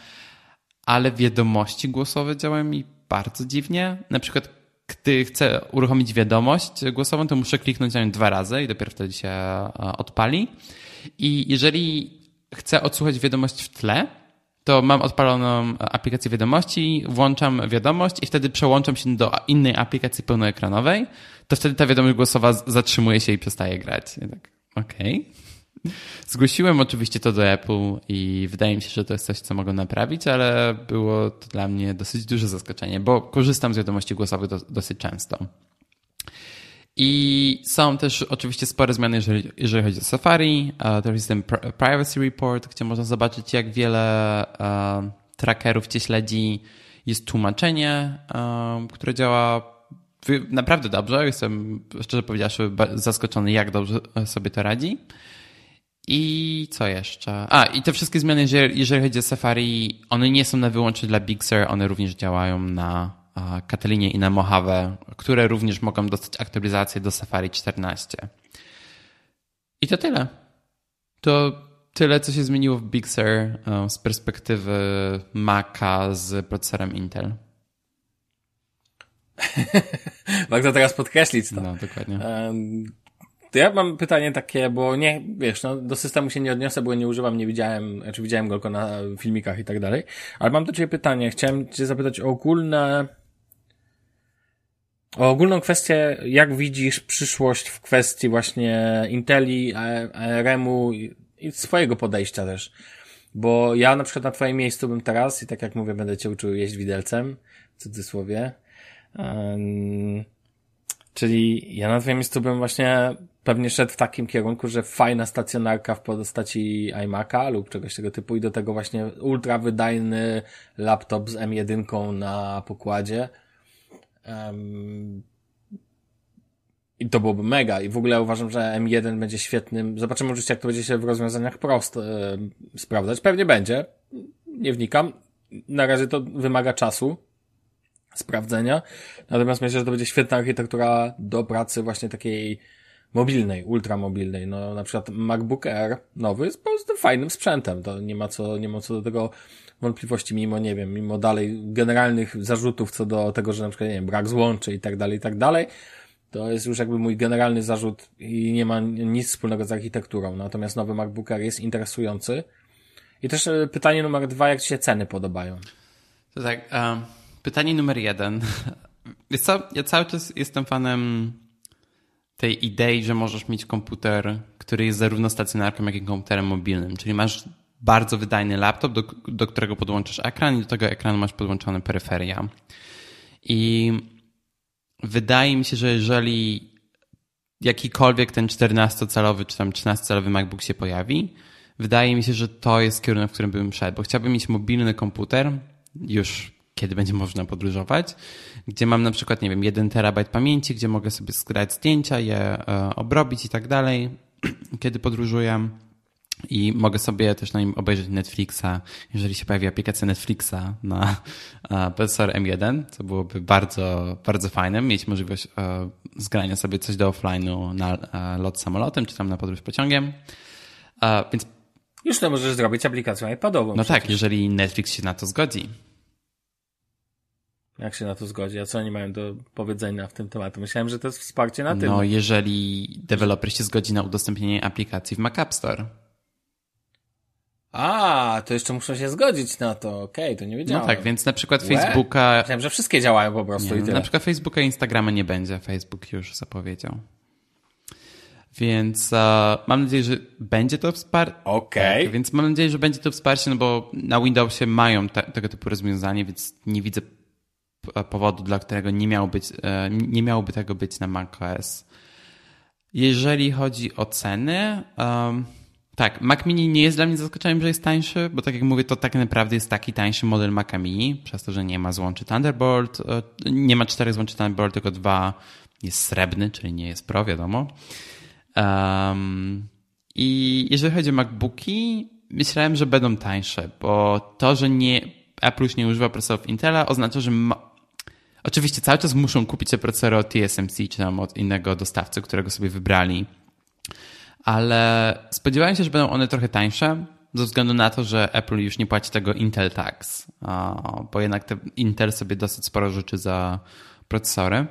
Ale wiadomości głosowe działają mi bardzo dziwnie. Na przykład, gdy chcę uruchomić wiadomość głosową, to muszę kliknąć na nią 2 razy i dopiero wtedy się odpali. I jeżeli chcę odsłuchać wiadomość w tle, to mam odpaloną aplikację wiadomości, włączam wiadomość i wtedy przełączam się do innej aplikacji pełnoekranowej, to wtedy ta wiadomość głosowa zatrzymuje się i przestaje grać. I tak, okej. Zgłosiłem oczywiście to do Apple i wydaje mi się, że to jest coś, co mogą naprawić, ale było to dla mnie dosyć duże zaskoczenie, bo korzystam z wiadomości głosowych dosyć często. I są też oczywiście spore zmiany, jeżeli chodzi o Safari. To jest ten Privacy Report, gdzie można zobaczyć, jak wiele trackerów cię śledzi. Jest tłumaczenie, które działa naprawdę dobrze. Jestem, szczerze powiedziawszy, zaskoczony, jak dobrze sobie to radzi. I co jeszcze? I te wszystkie zmiany, jeżeli chodzi o Safari, one nie są na wyłącznie dla Big Sur, one również działają na Katalinie i na Mojave, które również mogą dostać aktualizację do Safari 14. I to tyle. To tyle, co się zmieniło w Big Sur z perspektywy Maca z procesorem Intel. Warto teraz podkreślić to. No, dokładnie. To ja mam pytanie takie, bo nie, wiesz, no, do systemu się nie odniosę, bo nie używam, nie widziałem, znaczy widziałem go tylko na filmikach i tak dalej, ale mam do ciebie pytanie. Chciałem cię zapytać o ogólną kwestię, jak widzisz przyszłość w kwestii właśnie Inteli, ARM-u i swojego podejścia też. Bo ja na przykład na twoim miejscu bym teraz, i tak jak mówię, będę cię uczył jeść widelcem, w cudzysłowie, czyli ja na twoim miejscu bym właśnie pewnie szedł w takim kierunku, że fajna stacjonarka w postaci iMaca lub czegoś tego typu i do tego właśnie ultra wydajny laptop z M1 na pokładzie. I to byłoby mega. I w ogóle uważam, że M1 będzie świetnym. Zobaczymy oczywiście, jak to będzie się w rozwiązaniach prost sprawdzać. Pewnie będzie. Nie wnikam. Na razie to wymaga czasu sprawdzenia. Natomiast myślę, że to będzie świetna architektura do pracy właśnie takiej mobilnej, ultramobilnej. No, na przykład MacBook Air nowy jest po prostu fajnym sprzętem. To nie ma co do tego wątpliwości, mimo dalej generalnych zarzutów co do tego, że na przykład, nie wiem, brak złączy i tak dalej. To jest już jakby mój generalny zarzut i nie ma nic wspólnego z architekturą. Natomiast nowy MacBook Air jest interesujący. I też pytanie numer 2, jak ci się ceny podobają? To tak, pytanie numer 1. Ja cały czas jestem fanem tej idei, że możesz mieć komputer, który jest zarówno stacjonarką, jak i komputerem mobilnym. Czyli masz bardzo wydajny laptop, do którego podłączasz ekran i do tego ekranu masz podłączone peryferia. I wydaje mi się, że jeżeli jakikolwiek ten 14-calowy czy tam 13-calowy MacBook się pojawi, wydaje mi się, że to jest kierunek, w którym bym szedł, bo chciałbym mieć mobilny komputer już kiedy będzie można podróżować, gdzie mam na przykład, nie wiem, 1 terabajt pamięci, gdzie mogę sobie skrać zdjęcia, je obrobić i tak dalej, kiedy podróżuję. I mogę sobie też na nim obejrzeć Netflixa, jeżeli się pojawi aplikacja Netflixa na procesor M1, co byłoby bardzo, bardzo fajne, mieć możliwość zgrania sobie coś do offline'u na lot samolotem, czy tam na podróż pociągiem. Więc już to możesz zrobić aplikacją iPadową. No przecież. Tak, jeżeli Netflix się na to zgodzi. Jak się na to zgodzi? A co oni mają do powiedzenia w tym temacie? Myślałem, że to jest wsparcie na tym. No, jeżeli deweloper się zgodzi na udostępnienie aplikacji w Mac App Store. To jeszcze muszą się zgodzić na to. Okej, to nie wiedziałem. No tak, więc na przykład Facebooka... Myślałem, że wszystkie działają po prostu i tyle. Na przykład Facebooka i Instagrama nie będzie. Facebook już zapowiedział. Więc mam nadzieję, że będzie to wsparcie. Okej. Tak, więc mam nadzieję, że będzie to wsparcie, no bo na Windowsie mają tego typu rozwiązanie, więc nie widzę powodu, dla którego nie miałoby tego być na macOS. Jeżeli chodzi o ceny... Tak, Mac Mini nie jest dla mnie zaskoczeniem, że jest tańszy, bo tak jak mówię, to tak naprawdę jest taki tańszy model Maca Mini, przez to, że nie ma złączy Thunderbolt, nie ma 4 złączy Thunderbolt, tylko 2, jest srebrny, czyli nie jest Pro, wiadomo. I jeżeli chodzi o MacBooki, myślałem, że będą tańsze, bo to, że Apple już nie używa procesorów Intela, oznacza, że oczywiście cały czas muszą kupić te procesory od TSMC, czy tam od innego dostawcy, którego sobie wybrali. Ale spodziewałem się, że będą one trochę tańsze ze względu na to, że Apple już nie płaci tego Intel Tax, bo jednak te Intel sobie dosyć sporo życzy za procesory,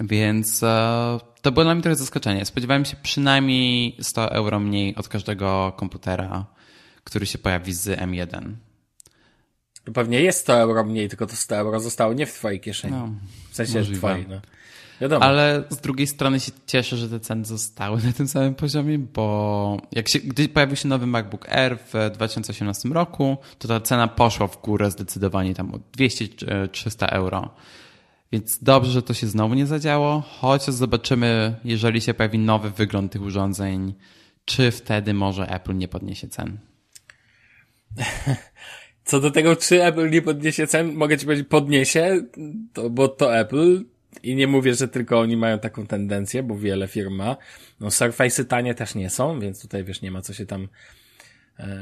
więc to było dla mnie trochę zaskoczenie. Spodziewałem się przynajmniej 100 euro mniej od każdego komputera, który się pojawi z M1. To pewnie jest 100 euro mniej, tylko to 100 euro zostało nie w twojej kieszeni. No, w sensie twojej, no. Wiadomo. Ale z drugiej strony się cieszę, że te ceny zostały na tym samym poziomie, bo gdy pojawił się nowy MacBook Air w 2018 roku, to ta cena poszła w górę zdecydowanie tam o 200-300 euro. Więc dobrze, że to się znowu nie zadziało, chociaż zobaczymy, jeżeli się pojawi nowy wygląd tych urządzeń, czy wtedy może Apple nie podniesie cen. Co do tego, czy Apple nie podniesie cen, mogę ci powiedzieć, podniesie, bo to Apple. I nie mówię, że tylko oni mają taką tendencję, bo wiele firm ma. No, Surface'y tanie też nie są, więc tutaj wiesz, nie ma co się tam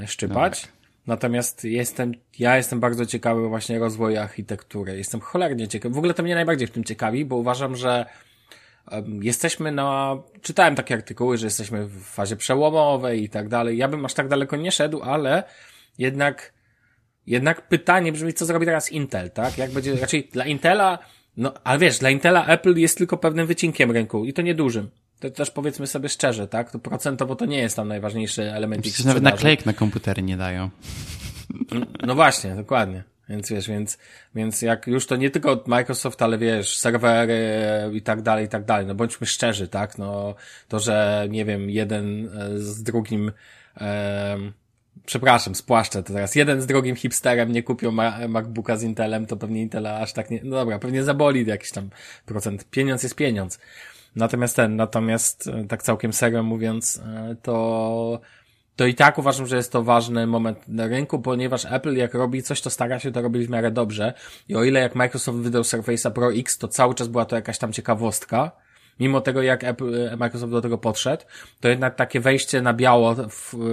szczypać. No tak. Natomiast ja jestem bardzo ciekawy właśnie rozwoju architektury. Jestem cholernie ciekawy. W ogóle to mnie najbardziej w tym ciekawi, bo uważam, że czytałem takie artykuły, że jesteśmy w fazie przełomowej i tak dalej. Ja bym aż tak daleko nie szedł, ale jednak pytanie brzmi, co zrobi teraz Intel, tak? Jak będzie, raczej dla Intela, no, ale wiesz, dla Intela Apple jest tylko pewnym wycinkiem rynku i to niedużym. To też powiedzmy sobie szczerze, tak? To procentowo to nie jest tam najważniejszy element. Przecież nawet naklejek na komputery nie dają. No właśnie, dokładnie. Więc wiesz, więc jak już to nie tylko od Microsoft, ale wiesz, serwery i tak dalej, no bądźmy szczerzy, tak? No, to, że nie wiem, jeden z drugim, przepraszam, spłaszczę to teraz. Jeden z drugim hipsterem nie kupią MacBooka z Intelem, to pewnie Intela aż tak nie... No dobra, pewnie zaboli jakiś tam procent. Pieniądz jest pieniądz. Natomiast tak całkiem serio mówiąc, to i tak uważam, że jest to ważny moment na rynku, ponieważ Apple jak robi coś, to stara się to robić w miarę dobrze. I o ile jak Microsoft wydał Surface'a Pro X, to cały czas była to jakaś tam ciekawostka. Mimo tego, jak Microsoft do tego podszedł, to jednak takie wejście na biało,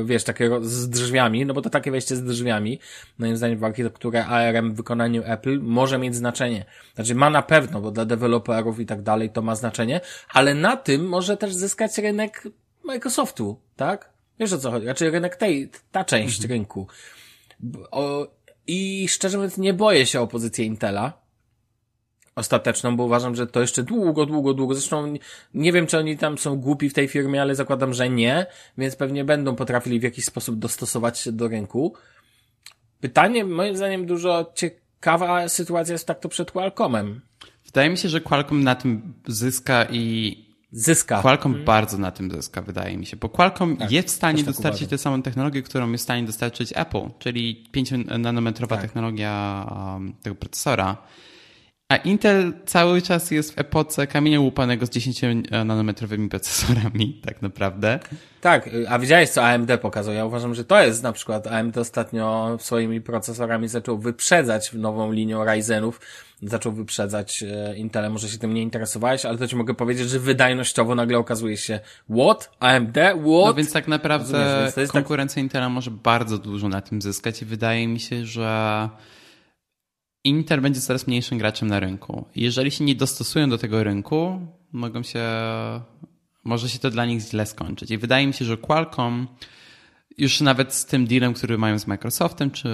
wiesz, takie z drzwiami, no bo to takie wejście z drzwiami, moim zdaniem w architekturę ARM w wykonaniu Apple może mieć znaczenie. Znaczy ma na pewno, bo dla deweloperów i tak dalej to ma znaczenie, ale na tym może też zyskać rynek Microsoftu, tak? Wiesz o co chodzi? Znaczy rynek ta część rynku. I szczerze mówiąc nie boję się o pozycję Intela ostateczną, bo uważam, że to jeszcze długo, zresztą nie wiem, czy oni tam są głupi w tej firmie, ale zakładam, że nie, więc pewnie będą potrafili w jakiś sposób dostosować się do rynku. Pytanie, moim zdaniem dużo ciekawa sytuacja jest tak to przed Qualcommem. Wydaje mi się, że Qualcomm na tym zyska. Qualcomm bardzo na tym zyska, wydaje mi się, bo Qualcomm jest w stanie dostarczyć tę samą technologię, którą jest w stanie dostarczyć Apple, czyli 5-nanometrowa technologia tego procesora. A Intel cały czas jest w epoce kamienia łupanego z 10-nanometrowymi procesorami, tak naprawdę. Tak, a widziałeś, co AMD pokazał? Ja uważam, że to jest na przykład, AMD ostatnio swoimi procesorami zaczął wyprzedzać nową linią Ryzenów, zaczął wyprzedzać Intele. Może się tym nie interesowałeś, ale to ci mogę powiedzieć, że wydajnościowo nagle okazuje się AMD? No więc tak naprawdę konkurencja Intela może bardzo dużo na tym zyskać i wydaje mi się, że Intel będzie coraz mniejszym graczem na rynku. Jeżeli się nie dostosują do tego rynku, może się to dla nich źle skończyć. I wydaje mi się, że Qualcomm już nawet z tym dealem, który mają z Microsoftem, czy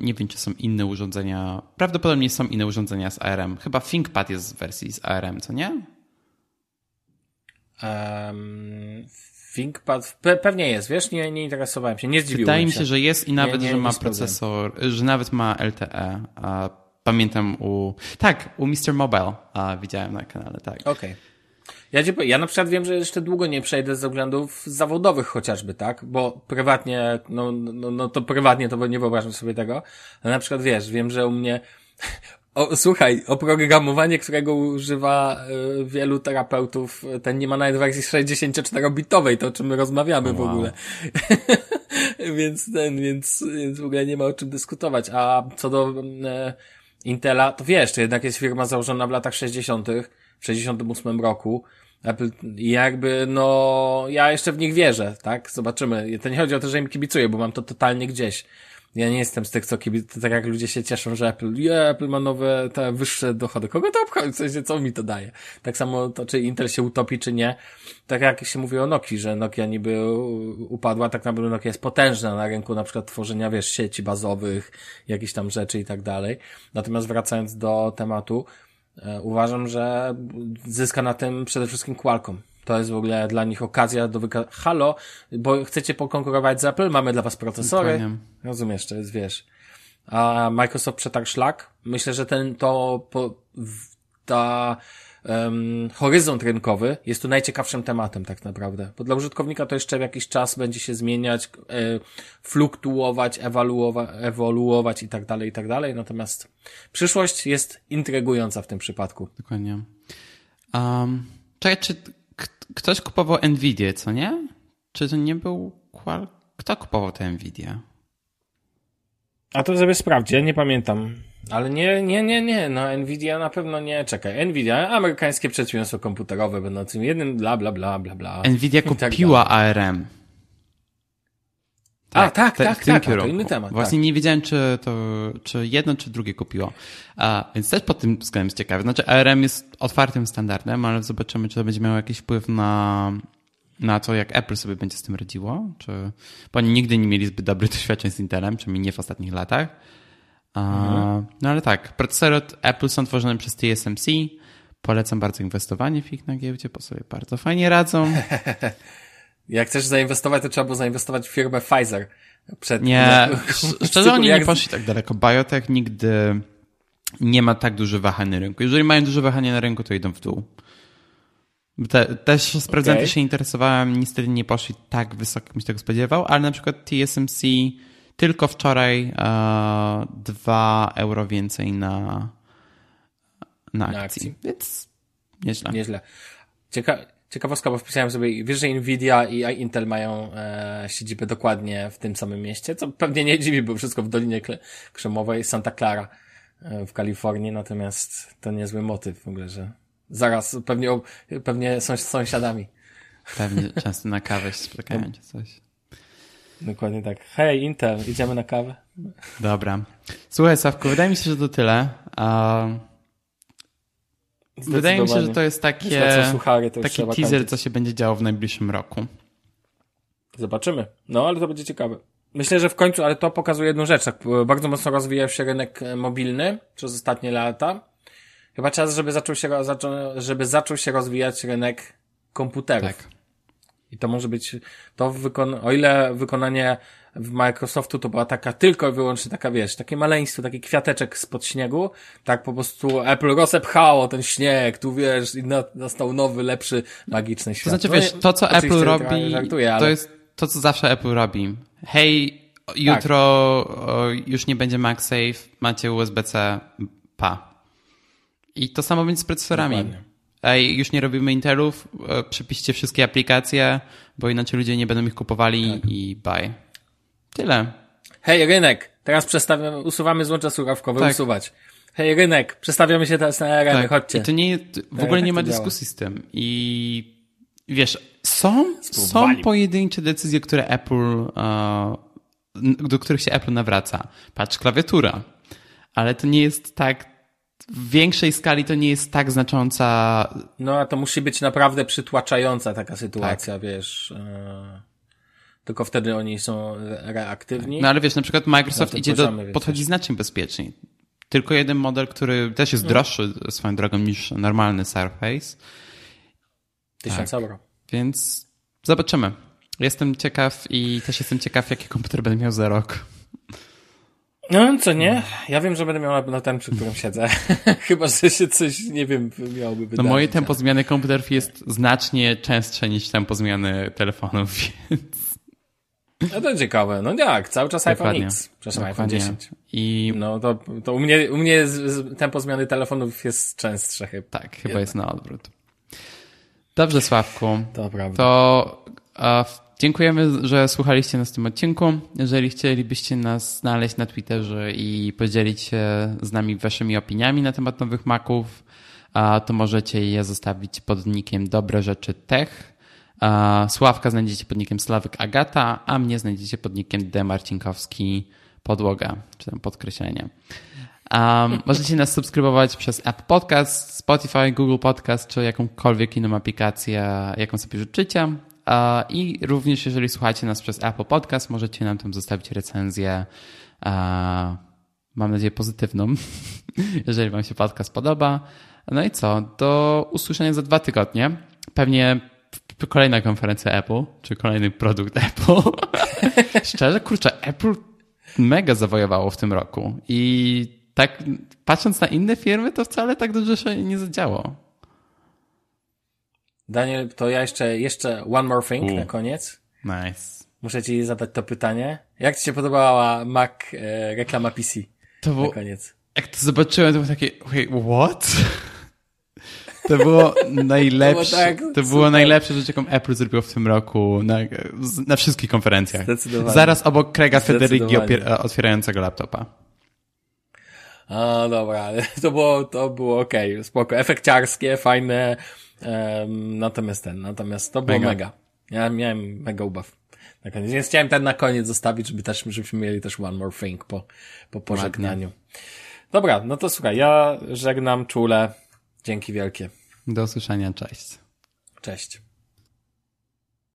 nie wiem, czy są inne urządzenia, prawdopodobnie są inne urządzenia z ARM. Chyba ThinkPad jest w wersji z ARM, co nie? ThinkPad pewnie jest, wiesz, nie interesowałem się, nie zdziwiłem się. Wydaje mi się, że jest i nawet, że ma procesor, że nawet ma LTE, a pamiętam u Mr. Mobile widziałem na kanale, tak. Okej. Ja na przykład wiem, że jeszcze długo nie przejdę ze względów zawodowych chociażby, tak? Bo prywatnie, prywatnie to nie wyobrażam sobie tego, ale na przykład wiesz, wiem, że u mnie... Słuchaj, oprogramowanie, którego używa wielu terapeutów, ten nie ma nawet wersji 64-bitowej, to o czym my rozmawiamy w ogóle. Więc w ogóle nie ma o czym dyskutować. A co do Intela, to wiesz, to jednak jest firma założona w latach 60., w 68 roku. Apple, ja jeszcze w nich wierzę, tak? Zobaczymy. To nie chodzi o to, że im kibicuję, bo mam to totalnie gdzieś. Ja nie jestem z tych, tak jak ludzie się cieszą, że Apple ma nowe, te wyższe dochody. Kogo to obchodzi? W sensie, co mi to daje? Tak samo to, czy Intel się utopi, czy nie. Tak jak się mówi o Nokii, że Nokia niby upadła, tak naprawdę Nokia jest potężna na rynku, na przykład tworzenia, wiesz, sieci bazowych, jakichś tam rzeczy i tak dalej. Natomiast wracając do tematu, uważam, że zyska na tym przede wszystkim Qualcomm. To jest w ogóle dla nich okazja do bo chcecie pokonkurować z Apple, mamy dla was procesory. Rozumiesz, to jest, wiesz. a Microsoft przetarł szlak. Myślę, że horyzont rynkowy jest tu najciekawszym tematem tak naprawdę, bo dla użytkownika to jeszcze jakiś czas będzie się zmieniać, fluktuować, ewoluować i tak dalej, natomiast przyszłość jest intrygująca w tym przypadku. Dokładnie. Czy ktoś kupował Nvidię, co nie? Czy to nie był kto kupował tę Nvidię? A to sobie sprawdź, ja nie pamiętam. Ale nie, no Nvidia na pewno nie, czekaj, Nvidia, amerykańskie przedsiębiorstwo komputerowe będącym jednym bla bla bla. Nvidia kupiła tak ARM. Tak, to inny temat. Właśnie tak. Nie wiedziałem, czy jedno, czy drugie kupiło. Więc też pod tym względem jest ciekawe. Znaczy ARM jest otwartym standardem, ale zobaczymy, czy to będzie miało jakiś wpływ na to, jak Apple sobie będzie z tym radziło. Bo oni nigdy nie mieli zbyt dobrych doświadczeń z Intelem, przynajmniej nie w ostatnich latach. No ale tak, procesory od Apple są tworzone przez TSMC. Polecam bardzo inwestowanie w ich na giełdzie, bo sobie bardzo fajnie radzą. Jak chcesz zainwestować, to trzeba było zainwestować w firmę Pfizer. Nie, szczerze oni nie poszli tak daleko. Biotech nigdy nie ma tak dużych wahań na rynku. Jeżeli mają duże wahanie na rynku, to idą w dół. Też sprawdzałem, też się interesowałem. Niestety nie poszli tak wysoko, jak mi się tego spodziewał, ale na przykład TSMC tylko wczoraj 2 euro więcej na akcji, więc nieźle. Ciekawostka, bo wpisałem sobie, wiesz, że Nvidia i Intel mają siedzibę dokładnie w tym samym mieście, co pewnie nie dziwi, bo wszystko w Dolinie Krzemowej, Santa Clara w Kalifornii, natomiast to niezły motyw w ogóle, że zaraz pewnie są sąsiadami. Pewnie często na kawę się spotykają czy coś. Dokładnie tak. Hej, Intel, idziemy na kawę. Dobra. Słuchaj, Sławku, wydaje mi się, że to tyle. Wydaje mi się, że to jest taki teaser, kończyć. Co się będzie działo w najbliższym roku. Zobaczymy. No, ale to będzie ciekawe. Myślę, że w końcu, ale to pokazuje jedną rzecz. Tak, bardzo mocno rozwijał się rynek mobilny przez ostatnie lata. Chyba czas, żeby zaczął się rozwijać rynek komputerów. Tak. I to może być, o ile wykonanie w Microsoftu to była tylko i wyłącznie taka, wiesz, takie maleństwo, taki kwiateczek spod śniegu, tak po prostu Apple rozepchało ten śnieg, tu wiesz, i nastał nowy, lepszy, magiczny świat. To znaczy, wiesz, to co Apple robi, to jest to, co zawsze Apple robi. Hej, jutro już nie będzie MagSafe, macie USB-C, pa. I to samo będzie z procesorami. Dokładnie. Ej, już nie robimy Intelów, przepiszcie wszystkie aplikacje, bo inaczej ludzie nie będą ich kupowali i bye. Tyle. Hej, rynek, teraz usuwamy złącza słuchawkowe, usuwać. Hej, rynek, przestawiamy się teraz na ARM, chodźcie. I to w ogóle nie ma dyskusji z tym. I wiesz, są pojedyncze decyzje, które do których się Apple nawraca. Patrz, klawiatura. Ale to nie jest tak. W większej skali to nie jest tak znacząca. No, a to musi być naprawdę przytłaczająca taka sytuacja, wiesz. Tylko wtedy oni są reaktywni. No, ale wiesz, na przykład Microsoft podchodzi znacznie bezpieczniej. Tylko jeden model, który też jest droższy swoją drogą niż normalny Surface. 1000 euro. Więc zobaczymy. Jestem ciekaw i też jestem ciekaw, jaki komputer będę miał za rok. No, co nie? Ja wiem, że będę miał na ten, przy którym siedzę. Chyba, że się coś, nie wiem, miałoby wydarzyć. No moje tempo zmiany komputerów jest znacznie częstsze niż tempo zmiany telefonów, więc... No to ciekawe. No tak, cały czas iPhone X. Przepraszam, iPhone 10. I... No to u mnie jest tempo zmiany telefonów jest częstsze chyba. Tak, chyba jest na odwrót. Dobrze, Sławku. To prawda. To... Dziękujemy, że słuchaliście nas w tym odcinku. Jeżeli chcielibyście nas znaleźć na Twitterze i podzielić się z nami waszymi opiniami na temat nowych Maców, to możecie je zostawić pod nickiem Dobre Rzeczy Tech. Sławka znajdziecie pod nickiem Sławek Agata, a mnie znajdziecie pod nickiem D. Marcinkowski Podłoga, czy tam podkreślenie. Możecie nas subskrybować przez Apple Podcast, Spotify, Google Podcast, czy jakąkolwiek inną aplikację, jaką sobie życzycie. I również jeżeli słuchacie nas przez Apple Podcast, możecie nam tam zostawić recenzję, mam nadzieję pozytywną, jeżeli wam się podcast podoba. No i co, do usłyszenia za 2 tygodnie, pewnie kolejna konferencja Apple, czy kolejny produkt Apple. Szczerze, kurczę, Apple mega zawojowało w tym roku i tak patrząc na inne firmy, to wcale tak dużo się nie zadziało. Daniel, to ja jeszcze one more thing na koniec. Nice. Muszę ci zadać to pytanie. Jak ci się podobała Mac reklama PC? To było, na koniec. Jak to zobaczyłem, to było takie wait, what? To było najlepsze, to było najlepsze rzecz, jaką Apple zrobiło w tym roku na wszystkich konferencjach. Zaraz obok Craiga Federighi otwierającego laptopa. A, dobra, to było okej, spoko. Efekciarskie, fajne, natomiast to było mega. Ja miałem mega ubaw na koniec, więc chciałem ten na koniec zostawić, żebyśmy mieli też one more thing po pożegnaniu. Dobra, no to słuchaj, ja żegnam czule. Dzięki wielkie. Do usłyszenia, cześć. Cześć.